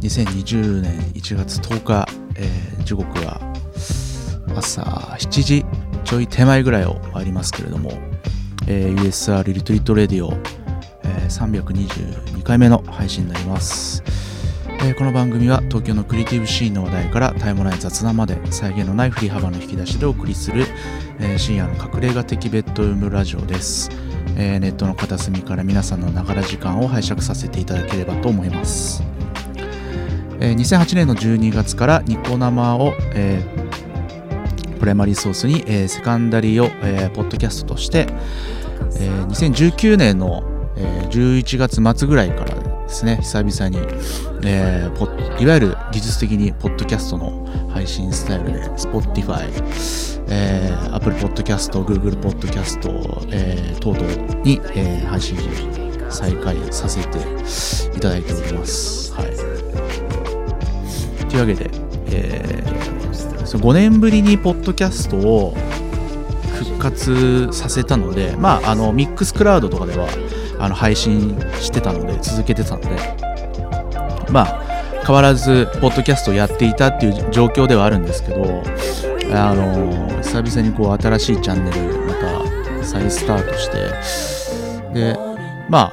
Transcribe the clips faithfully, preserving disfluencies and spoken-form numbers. にせんにじゅうねんいちがつとおか、えー、時刻は朝しちじちょい手前ぐらいをありますけれども、えー、ユーエスアール リトリートレディオ、えー、さんびゃくにじゅうにかいめの配信になります、えー、この番組は東京のクリエイティブシーンの話題からタイムライン雑談まで再現のない振り幅の引き出しでお送りする、えー、深夜の隠れ家的ベッドルームラジオです、えー、ネットの片隅から皆さんのながら時間を拝借させていただければと思います。にせんはちねんのじゅうにがつからニコ生を、えー、プライマリーソースに、えー、セカンダリーを、えー、ポッドキャストとして、えー、にせんじゅうきゅうねんの、えー、じゅういちがつ末ぐらいからですね、久々に、えー、ポッいわゆる技術的にポッドキャストの配信スタイルで Spotify、えー、Apple Podcast、Google Podcast、えー、等々に、えー、配信再開させていただいております。はいというわけで、えー、そのごねんぶりにポッドキャストを復活させたので、まあ、あのミックスクラウドとかではあの配信してたので続けてたので、まあ、変わらずポッドキャストをやっていたっていう状況ではあるんですけど、あの久々にこう新しいチャンネルまた再スタートしてで、まあ、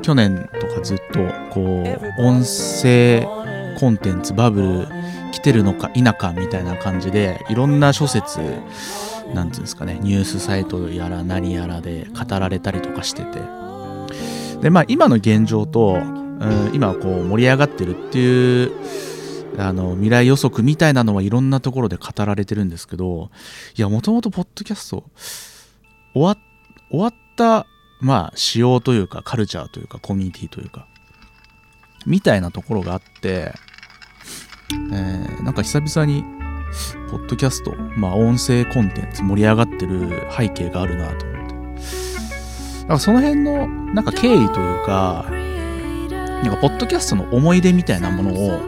去年とかずっとこう音声コンテンツバブル来てるのか否かみたいな感じでいろんな諸説なんていうんですかね、ニュースサイトやら何やらで語られたりとかしてて、でまあ今の現状と、うん、今こう盛り上がってるっていうあの未来予測みたいなのはいろんなところで語られてるんですけど、いやもともとポッドキャスト終わ、終わったまあ仕様というかカルチャーというかコミュニティというかみたいなところがあって、えー、なんか久々にポッドキャスト、まあ音声コンテンツ盛り上がってる背景があるなと思って、だからその辺のなんか経緯というか、なんかポッドキャストの思い出みたいなものを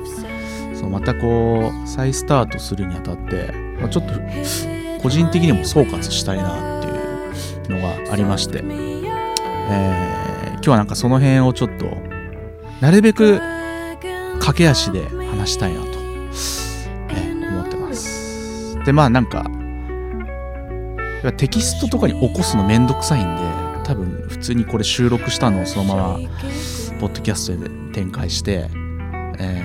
そうまたこう再スタートするにあたって、まあ、ちょっと個人的にも総括したいなっていうのがありまして、えー、今日はなんかその辺をちょっとなるべく駆け足で話したいなと、ね、思ってます。でまあなんかテキストとかに起こすのめんどくさいんで、多分普通にこれ収録したのをそのままポッドキャストで展開して、え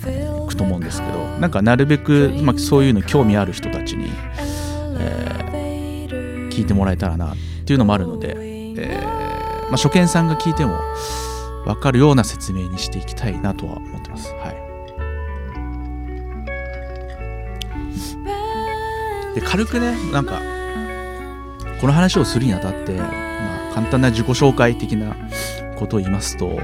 ー、いくと思うんですけど、なんかなるべく、まあ、そういうの興味ある人たちに、えー、聞いてもらえたらなっていうのもあるので、えーまあ、初見さんが聞いても分かるような説明にしていきたいなとは思ってます、はい、で軽くね、なんかこの話をするにあたって、まあ、簡単な自己紹介的なことを言いますと、え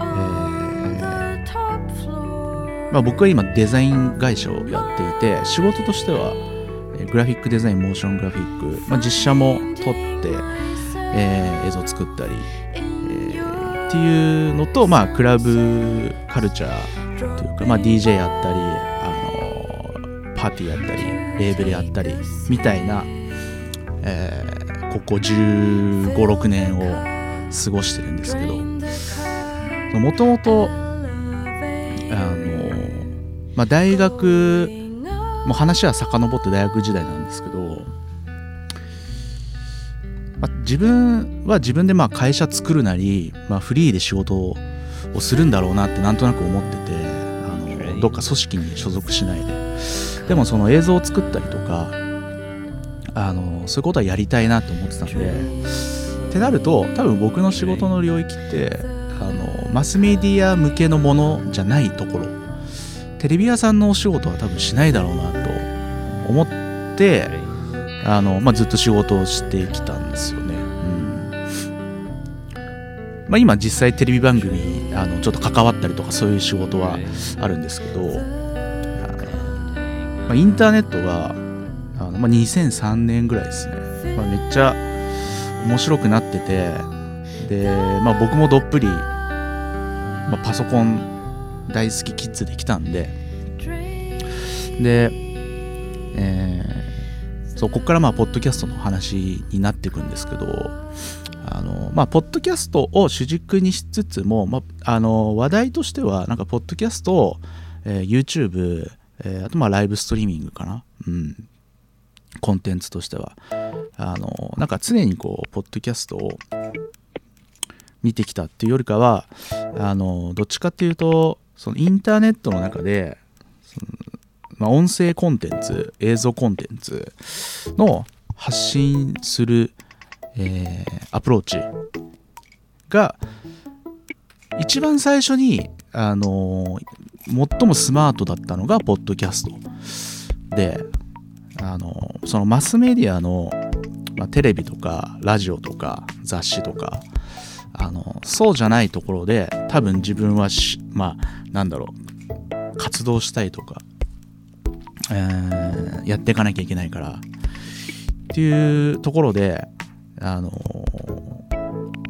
ーまあ、僕は今デザイン会社をやっていて、仕事としてはグラフィックデザイン、モーショングラフィック、まあ、実写も撮って、えー、映像作ったりっていうのと、まあ、クラブカルチャーというか、まあ、ディージェー やったり、あのパーティーやったり、レーベルやったりみたいな、えー、ここじゅうご、ろくねんを過ごしてるんですけど、もともと大学もう話は遡って大学時代なんですけど、まあ、自分は自分でまあ会社作るなり、まあ、フリーで仕事をするんだろうなってなんとなく思ってて、あのどっか組織に所属しないで、でもその映像を作ったりとか、あのそういうことはやりたいなと思ってたんで、ってなると多分僕の仕事の領域って、あのマスメディア向けのものじゃないところ、テレビ屋さんのお仕事は多分しないだろうなと思って、あの、まあ、ずっと仕事をしてきたんですよね、うん、まあ、今実際テレビ番組にあのちょっと関わったりとかそういう仕事はあるんですけど、まあ、インターネットがあの、まあ、にせんさんねんぐらいですね、まあ、めっちゃ面白くなってて、で、まあ、僕もどっぷり、まあ、パソコン大好きキッズできたんで、で、えーそう、ここからまあポッドキャストの話になっていくんですけど、あの、まあ、ポッドキャストを主軸にしつつも、まあ、あの話題としてはなんかポッドキャストを、えー、YouTube、えー、あとまあライブストリーミングかな、うん、コンテンツとしてはあのなんか常にこうポッドキャストを見てきたっていうよりかは、あのどっちかっていうとそのインターネットの中でそのまあ、音声コンテンツ、映像コンテンツの発信する、えー、アプローチが一番最初に、あのー、最もスマートだったのがポッドキャストで、あのー、そのマスメディアの、まあ、テレビとかラジオとか雑誌とか、あのー、そうじゃないところで多分自分はし、まあ、なんだろう、活動したいとかえー、やっていかなきゃいけないからっていうところで、あのーま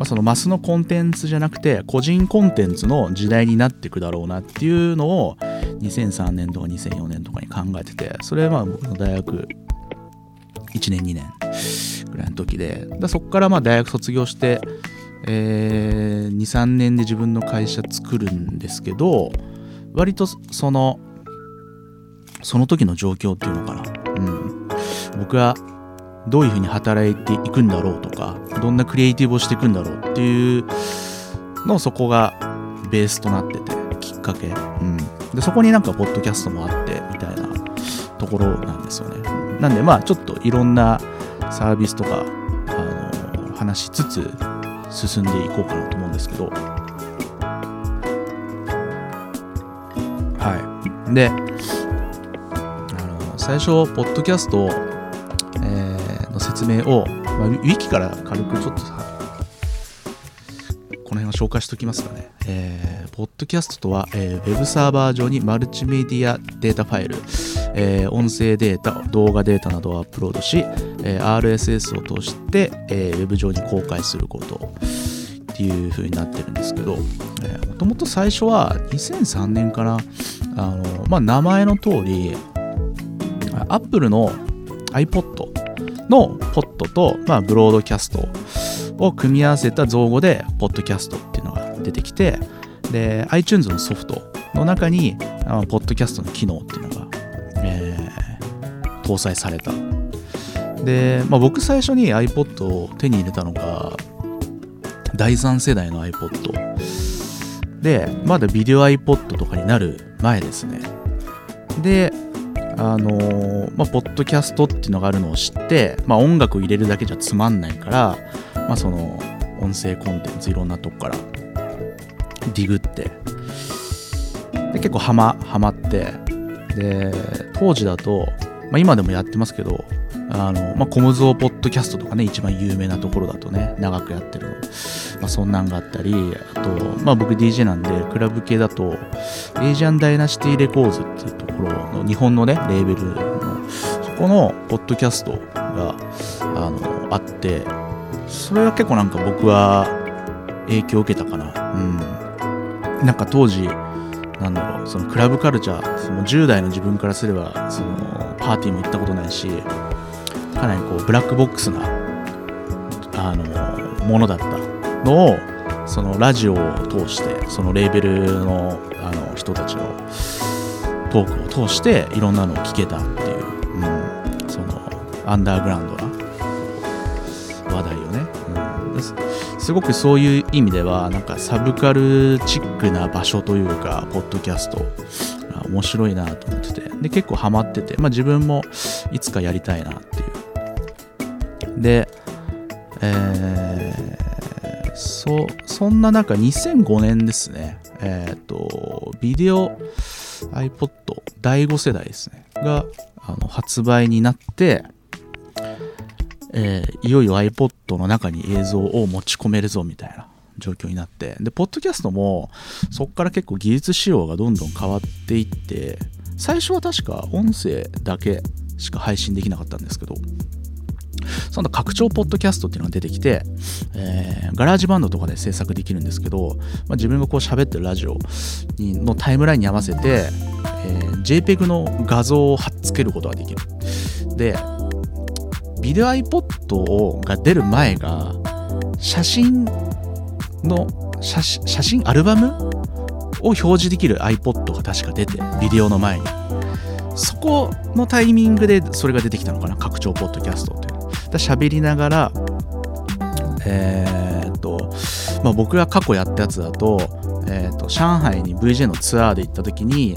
あ、そのマスのコンテンツじゃなくて個人コンテンツの時代になっていくだろうなっていうのをにせんさんねんとかにせんよねんとかに考えてて、それはまあ僕の大学いちねんにねんぐらいの時で、だそこからまあ大学卒業して、えー、にさんねんで自分の会社作るんですけど、割とそのその時の状況っていうのかな、うん、僕はどういうふうに働いていくんだろうとか、どんなクリエイティブをしていくんだろうっていうのを、そこがベースとなってて、きっかけ、うん、でそこになんかポッドキャストもあってみたいなところなんですよね。なんでまあちょっといろんなサービスとか、あのー、話しつつ進んでいこうかなと思うんですけど、はいで最初ポッドキャスト、えー、の説明を、まあ、ウィキから軽くちょっとさ、この辺を紹介しておきますかね、えー、ポッドキャストとは、えー、ウェブサーバー上にマルチメディアデータファイル、えー、音声データ、動画データなどをアップロードし、えー、アールエスエス を通して、えー、ウェブ上に公開することっていう風になってるんですけど、もともと最初はにせんさんねんから、あの、まあ、名前の通りアップルの iPod のポッドと、まあ、ブロードキャストを組み合わせた造語でポッドキャストっていうのが出てきて、で iTunes のソフトの中にあのポッドキャストの機能っていうのが、えー、搭載されたで、まあ、僕最初に iPod を手に入れたのがだいさん世代の iPod で、まだビデオ iPod とかになる前ですね。で、あのーまあ、ポッドキャストっていうのがあるのを知って、まあ、音楽を入れるだけじゃつまんないから、まあ、その音声コンテンツいろんなとこからディグって、で結構ハマ、ハマって、で当時だと、まあ、今でもやってますけど、あの、まあ、コムゾーポッドキャストとかね、一番有名なところだとね、長くやってるの、まあ、そんなんがあったり、あと、まあ、僕 ディージェー なんで、クラブ系だと、エイジアンダイナシティレコーズっていうところの、日本のね、レーベルの、そこのポッドキャストが、あの、あって、それは結構なんか僕は影響を受けたかな。うん。なんか当時、なんだろう、そのクラブカルチャー、そのじゅう代の自分からすれば、その、パーティーも行ったことないし、かなりこうブラックボックスなあのものだったのを、そのラジオを通して、そのレーベル の, あの人たちのトークを通していろんなのを聞けたっていう、うん、そのアンダーグラウンドな話題をね、うん、す, すごくそういう意味ではなんかサブカルチックな場所というか、ポッドキャスト面白いなと思ってて、で結構ハマってて、まあ、自分もいつかやりたいなっていうで、えー、そ, そんな中にせんごねんですね、えー、とビデオ iPod だいご世代ですねがあの発売になって、えー、いよいよ iPod の中に映像を持ち込めるぞみたいな状況になって、でポッドキャストもそこから結構技術仕様がどんどん変わっていって、最初は確か音声だけしか配信できなかったんですけど、その拡張ポッドキャストっていうのが出てきて、えー、ガラージバンドとかで制作できるんですけど、まあ、自分がこう喋ってるラジオのタイムラインに合わせて、えー、JPEG の画像を貼っつけることができる。で、ビデオ iPod が出る前が写真の写真、写真アルバムを表示できる iPod が確か出て、ビデオの前にそこのタイミングでそれが出てきたのかな、拡張ポッドキャストっていう。喋りながら、えーっとまあ、僕が過去やったやつだと、えーっと上海に ブイジェー のツアーで行った時に、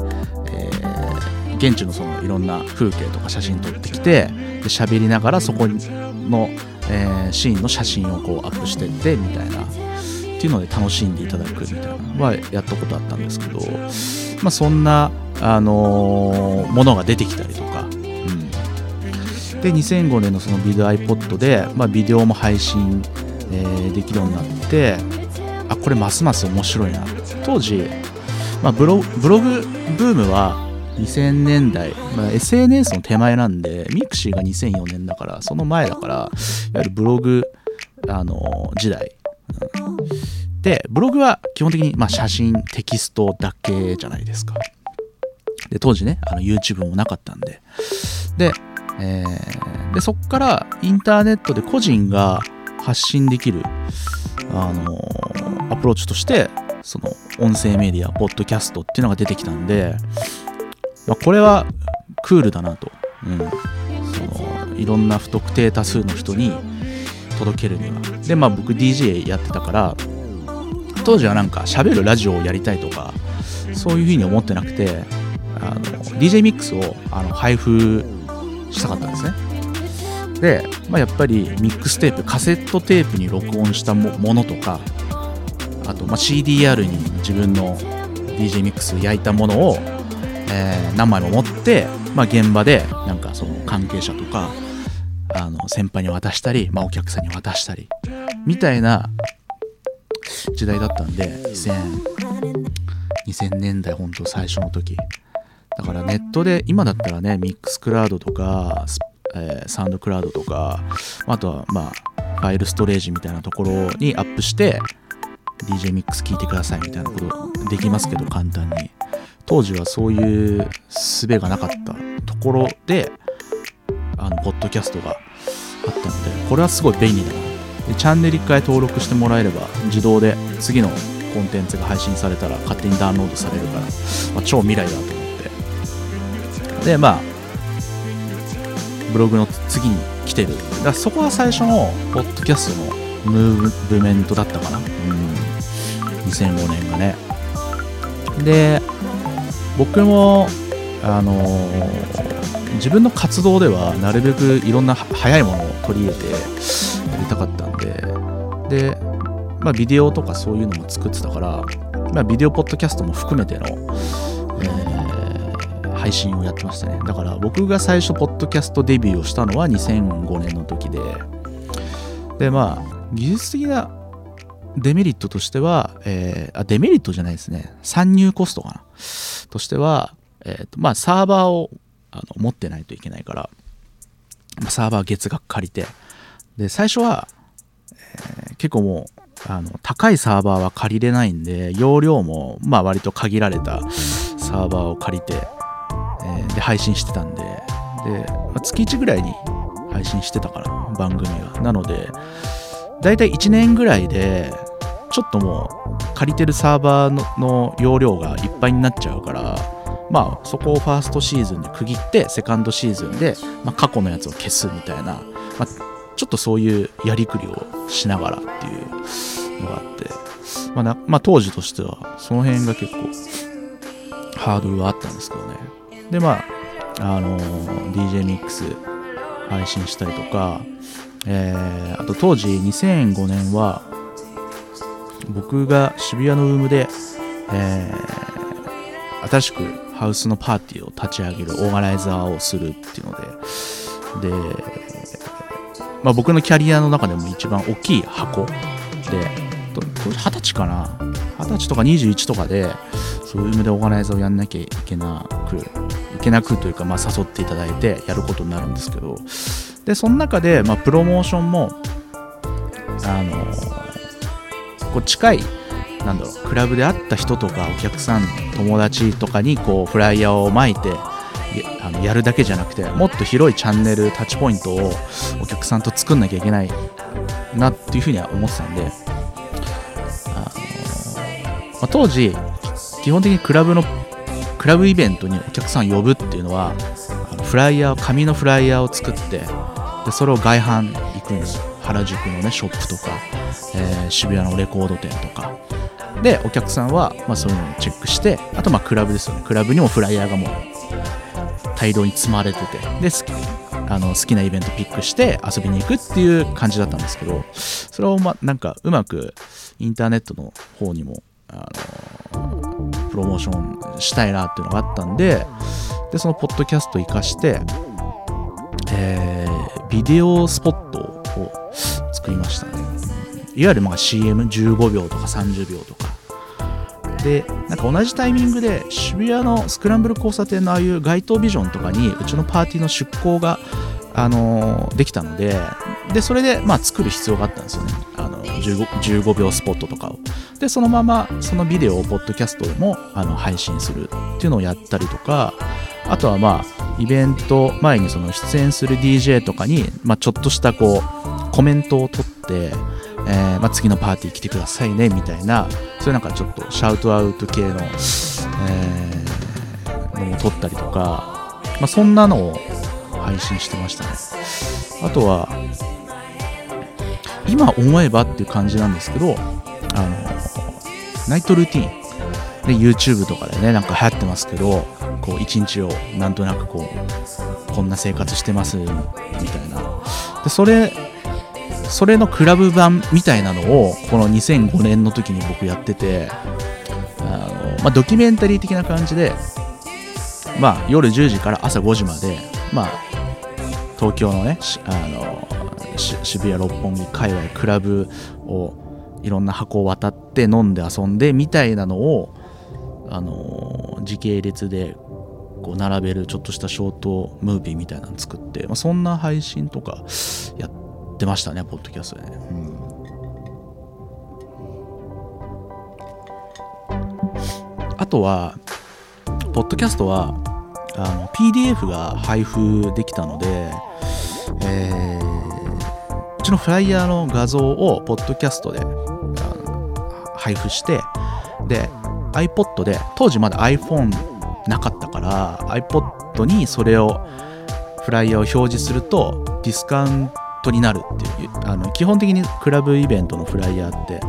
えー、現地のそのいろんな風景とか写真撮ってきて、で喋りながらそこの、えー、シーンの写真をこうアップしてってみたいなっていうので楽しんでいただくみたいなのはやったことあったんですけど、まあ、そんな、あのー、ものが出てきたりとか。でにせんごねんのそのビデオ iPod で、まあ、ビデオも配信、えー、できるようになって、あ、これますます面白いな。当時、まあ、ブロ、ブログブームはにせんねんだい、まあ、エスエヌエス の手前なんで、ミクシーがにせんよねんだから、その前だから、いわゆるブログ、あのー、時代、うん、でブログは基本的に、まあ、写真テキストだけじゃないですか。で当時ね、あの YouTube もなかったんで、でえー、でそこからインターネットで個人が発信できる、あのー、アプローチとしてその音声メディア、ポッドキャストっていうのが出てきたんで、まあ、これはクールだなと、うん、そのいろんな不特定多数の人に届けるには。で、まあ、僕 ディージェー やってたから、当時はなんか喋るラジオをやりたいとかそういうふうに思ってなくて、あの ディージェー ミックスをあの配布したかったんですね。で、まあ、やっぱりミックステープ、カセットテープに録音したものとか、あとまあ シーディーアール に自分の ディージェー ミックス焼いたものを、えー、何枚も持って、まあ、現場でなんかその関係者とか、あの先輩に渡したり、まあ、お客さんに渡したりみたいな時代だったんで、にせんねんだい本当最初の時だから、ネットで今だったらね、ミックスクラウドとか、えー、サウンドクラウドとか、あとはまあファイルストレージみたいなところにアップして ディージェー ミックス聞いてくださいみたいなことできますけど、簡単に当時はそういう術がなかったところで、あのポッドキャストがあったので、これはすごい便利だな。でチャンネルいっかい登録してもらえれば自動で次のコンテンツが配信されたら勝手にダウンロードされるから、まあ、超未来だと。でまあ、ブログの次に来てる。だからそこが最初のポッドキャストのムーブメントだったかな、うん、にせんごねんがね。で僕もあのー、自分の活動ではなるべくいろんな早いものを取り入れてやりたかったんで、で、まあ、ビデオとかそういうのも作ってたから、まあ、ビデオポッドキャストも含めての、えー、配信をやってましたね。だから僕が最初ポッドキャストデビューをしたのはにせんごねんの時で、でまあ技術的なデメリットとしては、えー、あデメリットじゃないですね、参入コストかなとしては、えーとまあ、サーバーをあの持ってないといけないから、まあ、サーバー月額借りて、で最初は、えー、結構もうあの高いサーバーは借りれないんで、容量もまあ割と限られたサーバーを借りて、えー、で配信してたんで、で、まあ、月いちぐらいに配信してたから番組が、なのでだいたいいちねんぐらいでちょっともう借りてるサーバー の, の容量がいっぱいになっちゃうから、まあそこをファーストシーズンで区切って、セカンドシーズンで、まあ、過去のやつを消すみたいな、まあ、ちょっとそういうやりくりをしながらっていうのがあって、まあなまあ、当時としてはその辺が結構ハードルがあったんですけどね。でまああのー、ディージェー ミックス配信したりとか、えー、あと当時にせんごねんは僕が渋谷のウームで、えー、新しくハウスのパーティーを立ち上げるオーガナイザーをするっていうので、で、まあ、僕のキャリアの中でも一番大きい箱で、はたちかな、はたちとかにじゅういちとかでそういうウームでオーガナイザーをやんなきゃいけなくいけなくというか、まあ、誘っていただいてやることになるんですけど、でその中で、まあ、プロモーションもあのこう近いなんだろうクラブで会った人とかお客さん友達とかにこうフライヤーを巻いてあのやるだけじゃなくて、もっと広いチャンネルタッチポイントをお客さんと作んなきゃいけないなっていうふうには思ってたんで、あの、まあ、当時基本的にクラブのクラブイベントにお客さん呼ぶっていうのはフライヤー紙のフライヤーを作って、でそれを外販行くんですよ。原宿のねショップとか、えー、渋谷のレコード店とかでお客さんは、まあ、そういうのをチェックして、あとまあクラブですよね。クラブにもフライヤーがもう大量に積まれてて、で好き、あの好きなイベントピックして遊びに行くっていう感じだったんですけど、それをまなんかうまくインターネットの方にもあのプロモーションしたいなっていうのがあったんで、でそのポッドキャストを活かして、えー、ビデオスポットを作りましたね。いわゆるまあ シーエムじゅうごびょうとかさんじゅうびょうとかで、なんか同じタイミングで渋谷のスクランブル交差点のああいう街頭ビジョンとかにうちのパーティーの出稿が、あのー、できたので、でそれでまあ作る必要があったんですよね、あの じゅうごびょうスポットとかを。でそのままそのビデオをポッドキャストでもあの配信するっていうのをやったりとか、あとはまあイベント前にその出演する ディージェー とかにまあちょっとしたこうコメントを取って、えー、まあ次のパーティー来てくださいねみたいな、そういうなんかちょっとシャウトアウト系の、えー、のを取ったりとか、まあそんなのを配信してましたね。あとは今思えばっていう感じなんですけど、あのナイトルーティーンで YouTube とかでねなんか流行ってますけど、こう一日をなんとなくこうこんな生活してますみたいな、でそれそれのクラブ版みたいなのをこのにせんごねんの時に僕やってて、あの、まあ、ドキュメンタリー的な感じで、まあ、夜じゅうじから朝ごじまで、まあ、東京のねあの渋谷六本木界隈クラブをいろんな箱を渡って飲んで遊んでみたいなのを、あの時系列でこう並べるちょっとしたショートムービーみたいなの作って、まあ、そんな配信とかやってましたねポッドキャストでね、うん、あとはポッドキャストはあの ピーディーエフ が配布できたので、えー、うちのフライヤーの画像をポッドキャストで配布して、でiPod で、当時まだ iPhone なかったから iPod にそれをフライヤーを表示するとディスカウントになるっていう、あの基本的にクラブイベントのフライヤーって、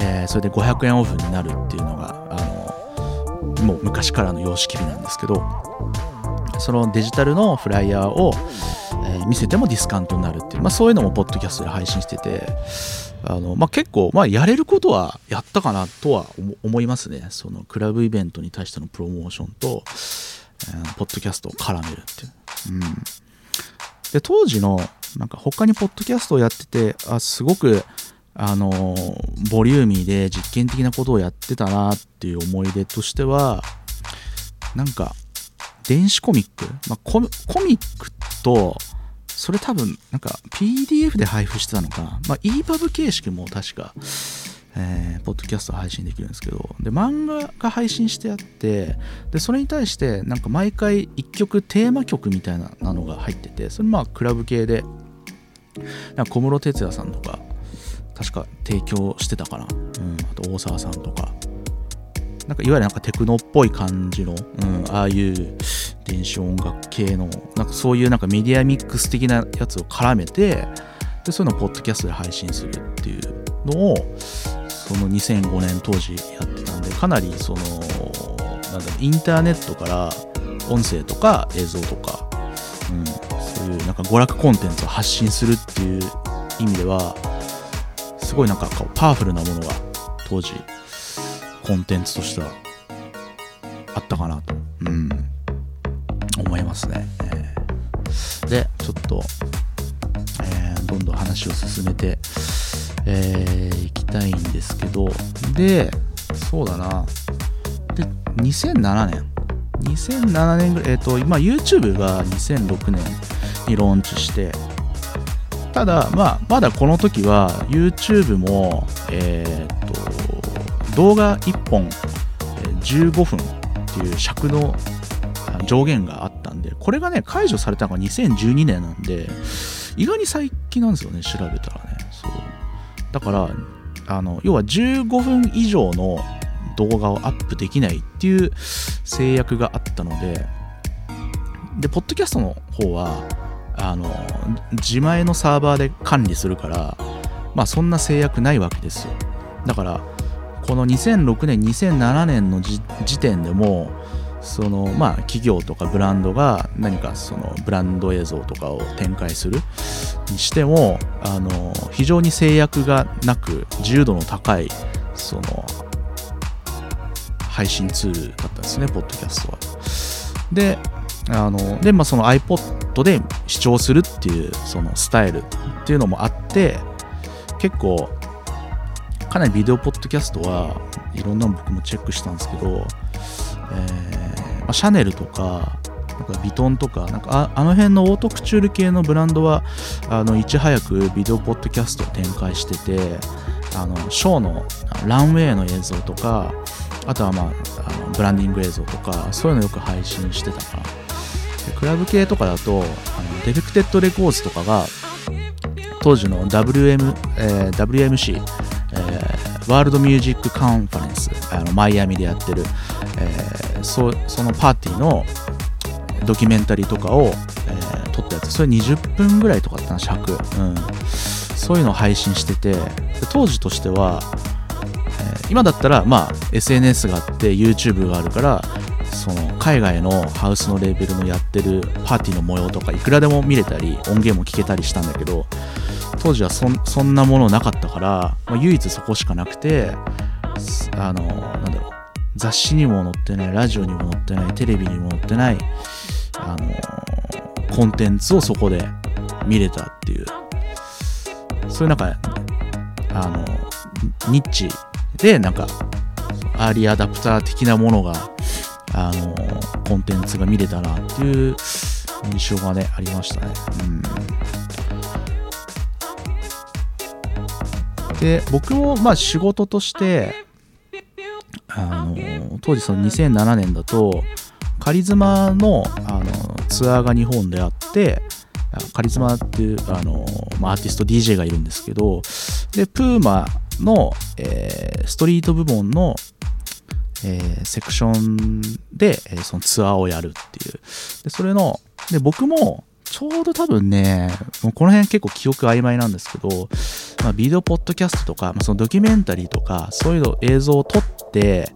えー、それでごひゃくえんオフになるっていうのがあのもう昔からの様式美なんですけど、そのデジタルのフライヤーを、えー、見せてもディスカウントになるっていう、まあ、そういうのもポッドキャストで配信してて、あの、まあ、結構、まあ、やれることはやったかなとは思いますね。そのクラブイベントに対してのプロモーションと、えー、ポッドキャストを絡めるっていう、うん、で当時のなんか他にポッドキャストをやってて、あすごくあのボリューミーで実験的なことをやってたなっていう思い出としては、なんか電子コミック、まあ、コ, コミックとそれ多分なんか ピーディーエフ で配布してたのか、まあ、イーパブ 形式も確か、えー、ポッドキャスト配信できるんですけど、で漫画が配信してあって、でそれに対してなんか毎回いっきょくテーマ曲みたいなのが入ってて、それまあクラブ系でなんか小室哲哉さんとか確か提供してたかな、うん、あと大沢さんとか、なんかいわゆるなんかテクノっぽい感じの、うん、ああいう電子音楽系のなんかそういうなんかメディアミックス的なやつを絡めて、でそういうのをポッドキャストで配信するっていうのをそのにせんごねん当時やってたんで、かなりそのなんだろう、インターネットから音声とか映像とか、うん、そういうなんか娯楽コンテンツを発信するっていう意味ではすごいなんかパワフルなものが当時コンテンツとしてはあったかなと、うん、思いますね。えー、でちょっと、えー、どんどん話を進めて、えー、いきたいんですけど、でそうだな、でにせんななねんぐらい、えーと、今 YouTube がにせんろくねんにローンチして、ただ、まあ、まだこの時は YouTube もえっと動画いっぽんじゅうごふんっていう尺の上限があったんで、これがね解除されたのがにせんじゅうにねんなんで、意外に最近なんですよね、調べたらね。そうだからあの要はじゅうごふん以上の動画をアップできないっていう制約があったので、でポッドキャストの方はあの自前のサーバーで管理するから、まあそんな制約ないわけですよ。だからこのにせんろくねんにせんななねんの時点でもその、まあ、企業とかブランドが何かそのブランド映像とかを展開するにしても、あの非常に制約がなく自由度の高いその配信ツールだったんですね、ポッドキャストは。で、あので、まあ、その iPod で視聴するっていうそのスタイルっていうのもあって、結構かなりビデオポッドキャストはいろんなの僕もチェックしたんですけど、えー、シャネルとか、 なんかビトンとか、 なんか あ, あの辺のオートクチュール系のブランドはあのいち早くビデオポッドキャストを展開してて、あのショーのランウェイの映像とか、あとは、まあ、あのブランディング映像とかそういうのよく配信してたから、でクラブ系とかだとあのデフェクテッドレコーズとかが当時の ダブリューエム、えー、ダブリューエムシーえー、ワールドミュージックカンファレンス、あのマイアミでやってる、えー、そ, そのパーティーのドキュメンタリーとかを、えー、撮ったやつ、それにじゅっぷんぐらいとかだったな尺、うん、そういうのを配信してて、当時としては、えー、今だったら、まあ、エスエヌエス があって YouTube があるから、その海外のハウスのレーベルのやってるパーティーの模様とかいくらでも見れたり音源も聞けたりしたんだけど、当時は そ, そんなものなかったから、まあ、唯一そこしかなくて、あのなんだろう、雑誌にも載ってない、ラジオにも載ってない、テレビにも載ってない、あのコンテンツをそこで見れたっていう、そういうなんかあのニッチでなんかアーリーアダプター的なものが、あのコンテンツが見れたなっていう印象がねありましたね。うんで僕もまあ仕事として、あの当時そのにせんななねんだとカリズマ の, あのツアーが日本であって、カリズマっていうあの、まあ、アーティスト ディージェー がいるんですけど、でプーマの、えー、ストリート部門の、えー、セクションで、えー、そのツアーをやるっていう、でそれので僕もちょうど多分ね、もうこの辺結構記憶曖昧なんですけど、まあ、ビデオポッドキャストとか、まあ、そのドキュメンタリーとかそういうの映像を撮って、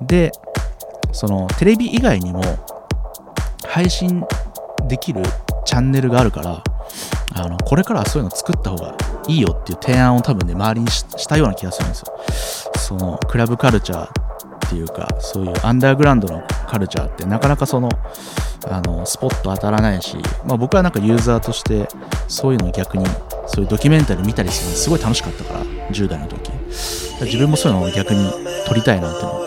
でそのテレビ以外にも配信できるチャンネルがあるから、あのこれからはそういうの作った方がいいよっていう提案を多分ね周りに し, したような気がするんですよ。そのクラブカルチャーっていうか、そういうアンダーグラウンドのカルチャーってなかなかそのあのスポット当たらないし、まあ、僕はなんかユーザーとしてそういうのを逆にそういうドキュメンタリー見たりするのすごい楽しかったから、じゅう代の時自分もそういうのを逆に撮りたいなって思っ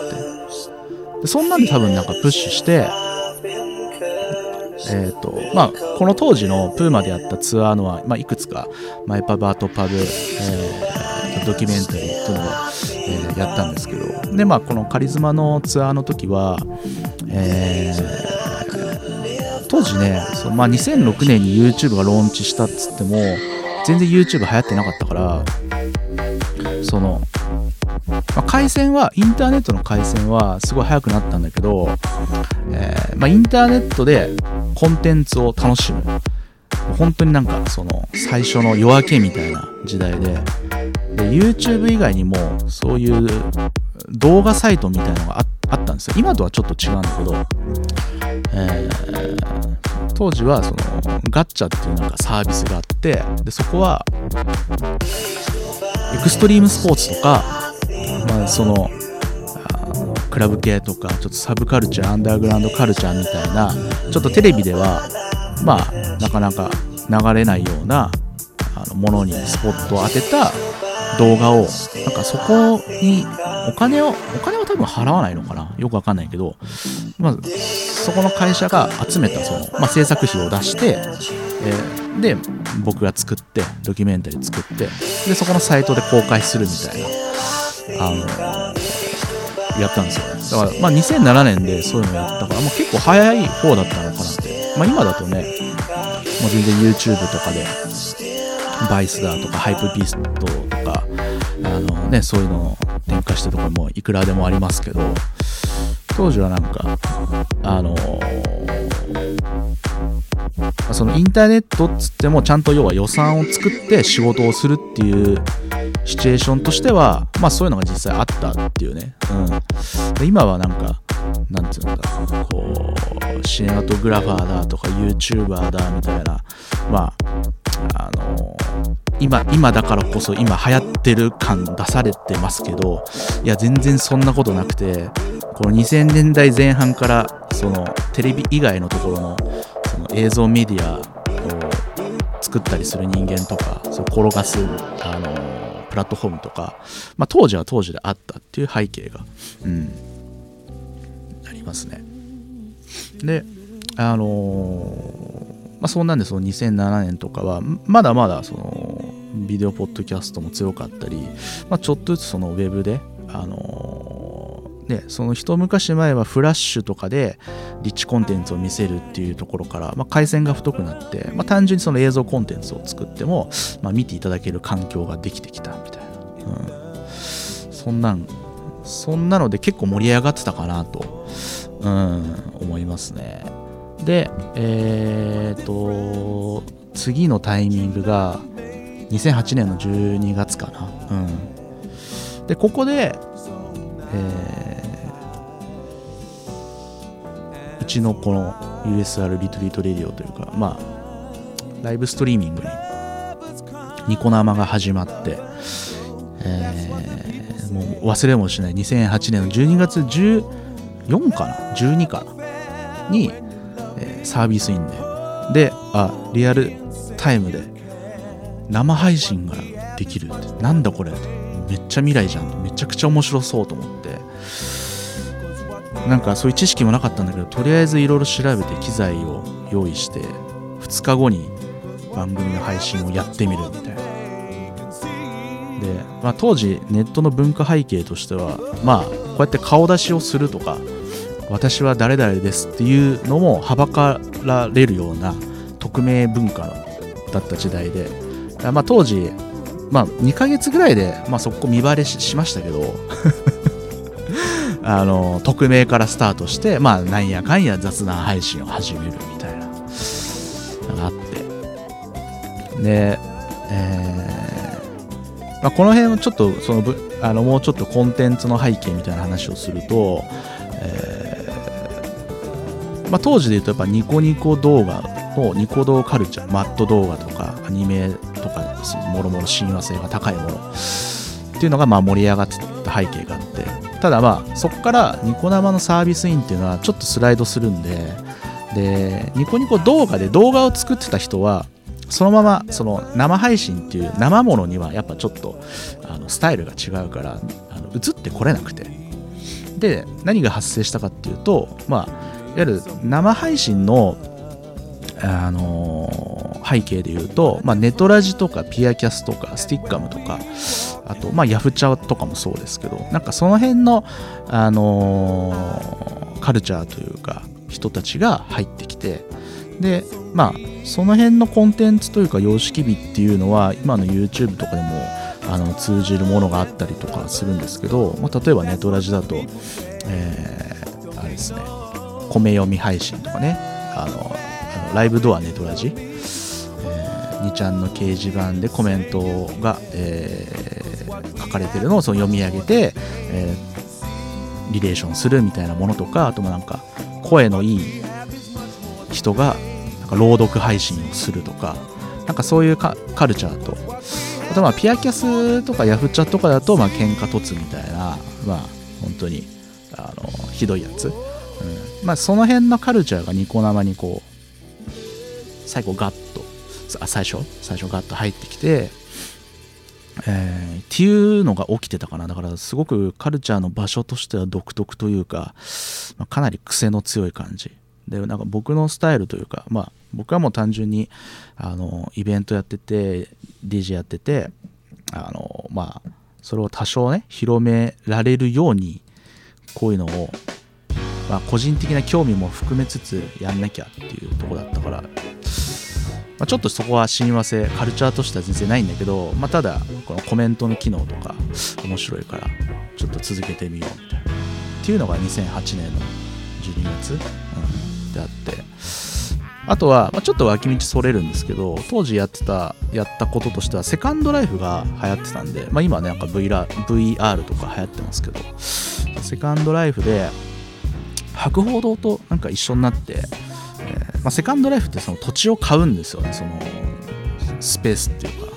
て、でそんなんで多分なんかプッシュして、えーとまあ、この当時のプーマでやったツアーのは、まあ、いくつかマイパブアートパブ、えー、ドキュメンタリーというのを、えー、やったんですけど、で、まあ、このカリズマのツアーの時は、えー、当時ね、その、まあ、にせんろくねんに YouTube がローンチしたっつっても全然 YouTube 流行ってなかったから、その、まあ、回線はインターネットの回線はすごい速くなったんだけど、えーまあ、インターネットでコンテンツを楽しむ、本当になんかその最初の夜明けみたいな時代 で, で YouTube 以外にもそういう動画サイトみたいなのが あ, あったんですよ。今とはちょっと違うんだけど、えー、当時はそのガッチャっていうなんかサービスがあって、でそこはエクストリームスポーツとか、まあ、そのクラブ系とかちょっとサブカルチャー、アンダーグラウンドカルチャーみたいな、ちょっとテレビではまあなかなか流れないようなあのものにスポットを当てた動画を、なんかそこにお金をお金は多分払わないのかな、よくわかんないけど、まあ、そこの会社が集めたその、まあ、制作費を出して、えー、で僕が作ってドキュメンタリー作って、でそこのサイトで公開するみたいな、あのやったんですよ。だから、まあ、にせんななねんでそういうのやったから、まあ、結構早い方だったのかなって、まあ、今だとね、もう全然 YouTube とかでバイスだとかハイプビストとかあの、ね、そういうのを展開してるところもいくらでもありますけど、当時はなんかあのー、そのインターネットっつってもちゃんと要は予算を作って仕事をするっていうシチュエーションとしては、まあそういうのが実際あったっていうね。うん、で今はなんかなんていうんだろう、こうシネマトグラファーだとか YouTuber だみたいな、まああのー、今今だからこそ今流行ってる感出されてますけど、いや全然そんなことなくて、このにせんねんだいぜん半からそのテレビ以外のところのその映像メディアを作ったりする人間とか、その転がすあのプラットフォームとか、まあ、当時は当時であったっていう背景が、うん、ありますね。で、あのーまあ、そんなんでそのにせんななねんとかはまだまだそのビデオポッドキャストも強かったり、まあ、ちょっとずつそのウェブで、あのーね、その一昔前はフラッシュとかでリッチコンテンツを見せるっていうところから、まあ、回線が太くなって、まあ、単純にその映像コンテンツを作っても、まあ、見ていただける環境ができてきたみたいな、うん、そんなんそんなので結構盛り上がってたかなと、うん、思いますね。で、えーと次のタイミングがにせんはちねんのじゅうにがつかな、うん、でここで、えーうちのこの ユーエスアール リトリートレディオというか、まあライブストリーミングにニコ生が始まって、えー、もう忘れもしないにせんはちねんのじゅうにがつじゅうよっかかなじゅうにかなに、えー、サービスインでであリアルタイムで生配信ができるって、なんだこれめっちゃ未来じゃん、めちゃくちゃ面白そうと思って、なんかそういう知識もなかったんだけど、とりあえずいろいろ調べて機材を用意してふつかごに番組の配信をやってみるみたいな。で、まあ、当時ネットの文化背景としては、まあこうやって顔出しをするとか、私は誰々ですっていうのもはばかられるような匿名文化だった時代で、まあ当時、まあ、にかげつぐらいで、まあ、そこ見バレ し, しましたけどあの匿名からスタートして、まあ、なんやかんや雑談配信を始めるみたいなのがあっで、えーまあ、この辺をちょっとそのぶあのもうちょっとコンテンツの背景みたいな話をすると、えーまあ、当時で言うとやっぱニコニコ動画のニコ動カルチャー、マット動画とかアニメとかですね、もろもろ親和性が高いものっていうのがまあ盛り上がってた背景があって、ただまあそこからニコ生のサービスインっていうのはちょっとスライドするんで、でニコニコ動画で動画を作ってた人はそのままその生配信っていう生ものにはやっぱちょっとあのスタイルが違うからあの映ってこれなくて、で何が発生したかっていうと、まあ、いわゆる生配信の、あのー、背景でいうと、まあ、ネトラジとかピアキャスとかスティッカムとかあと、まあ、ヤフチャとかもそうですけど、なんかその辺の、あのー、カルチャーというか人たちが入ってきて、でまあその辺のコンテンツというか様式美っていうのは今の YouTube とかでもあの通じるものがあったりとかするんですけど、まあ、例えばネトラジだと、えー、あれですね、米読み配信とかね、あのあのライブドアネトラジ、えー、にちゃんの掲示板でコメントが、えー、書かれてるのをその読み上げて、えー、リレーションするみたいなものとか、あともなんか声のいい人が朗読配信をするとか、なんかそういうカルチャーと、あとまあピアキャスとかヤフチャとかだとまあ喧嘩突みたいな、まあ本当にあのひどいやつ、うん、まあその辺のカルチャーがニコ生にこう最後ガッとあ最初最初ガッと入ってきて、えー、っていうのが起きてたかな。だからすごくカルチャーの場所としては独特というか、まあ、かなり癖の強い感じで、なんか僕のスタイルというか、まあ、僕はもう単純にあのイベントやってて ディージェー やってて、あの、まあ、それを多少ね広められるようにこういうのを、まあ、個人的な興味も含めつつやんなきゃっていうところだったから、まあ、ちょっとそこは親和性カルチャーとしては全然ないんだけど、まあ、ただこのコメントの機能とか面白いからちょっと続けてみようみたいなっていうのがにせんはちねんのじゅうにがつ、うんであって、あとは、まあ、ちょっと脇道それるんですけど、当時やってたやったこととしてはセカンドライフが流行ってたんで、まあ、今ねなんか ブイアール とか流行ってますけど、セカンドライフで博報堂となんか一緒になって、えーまあ、セカンドライフってその土地を買うんですよね、そのスペースっていうか、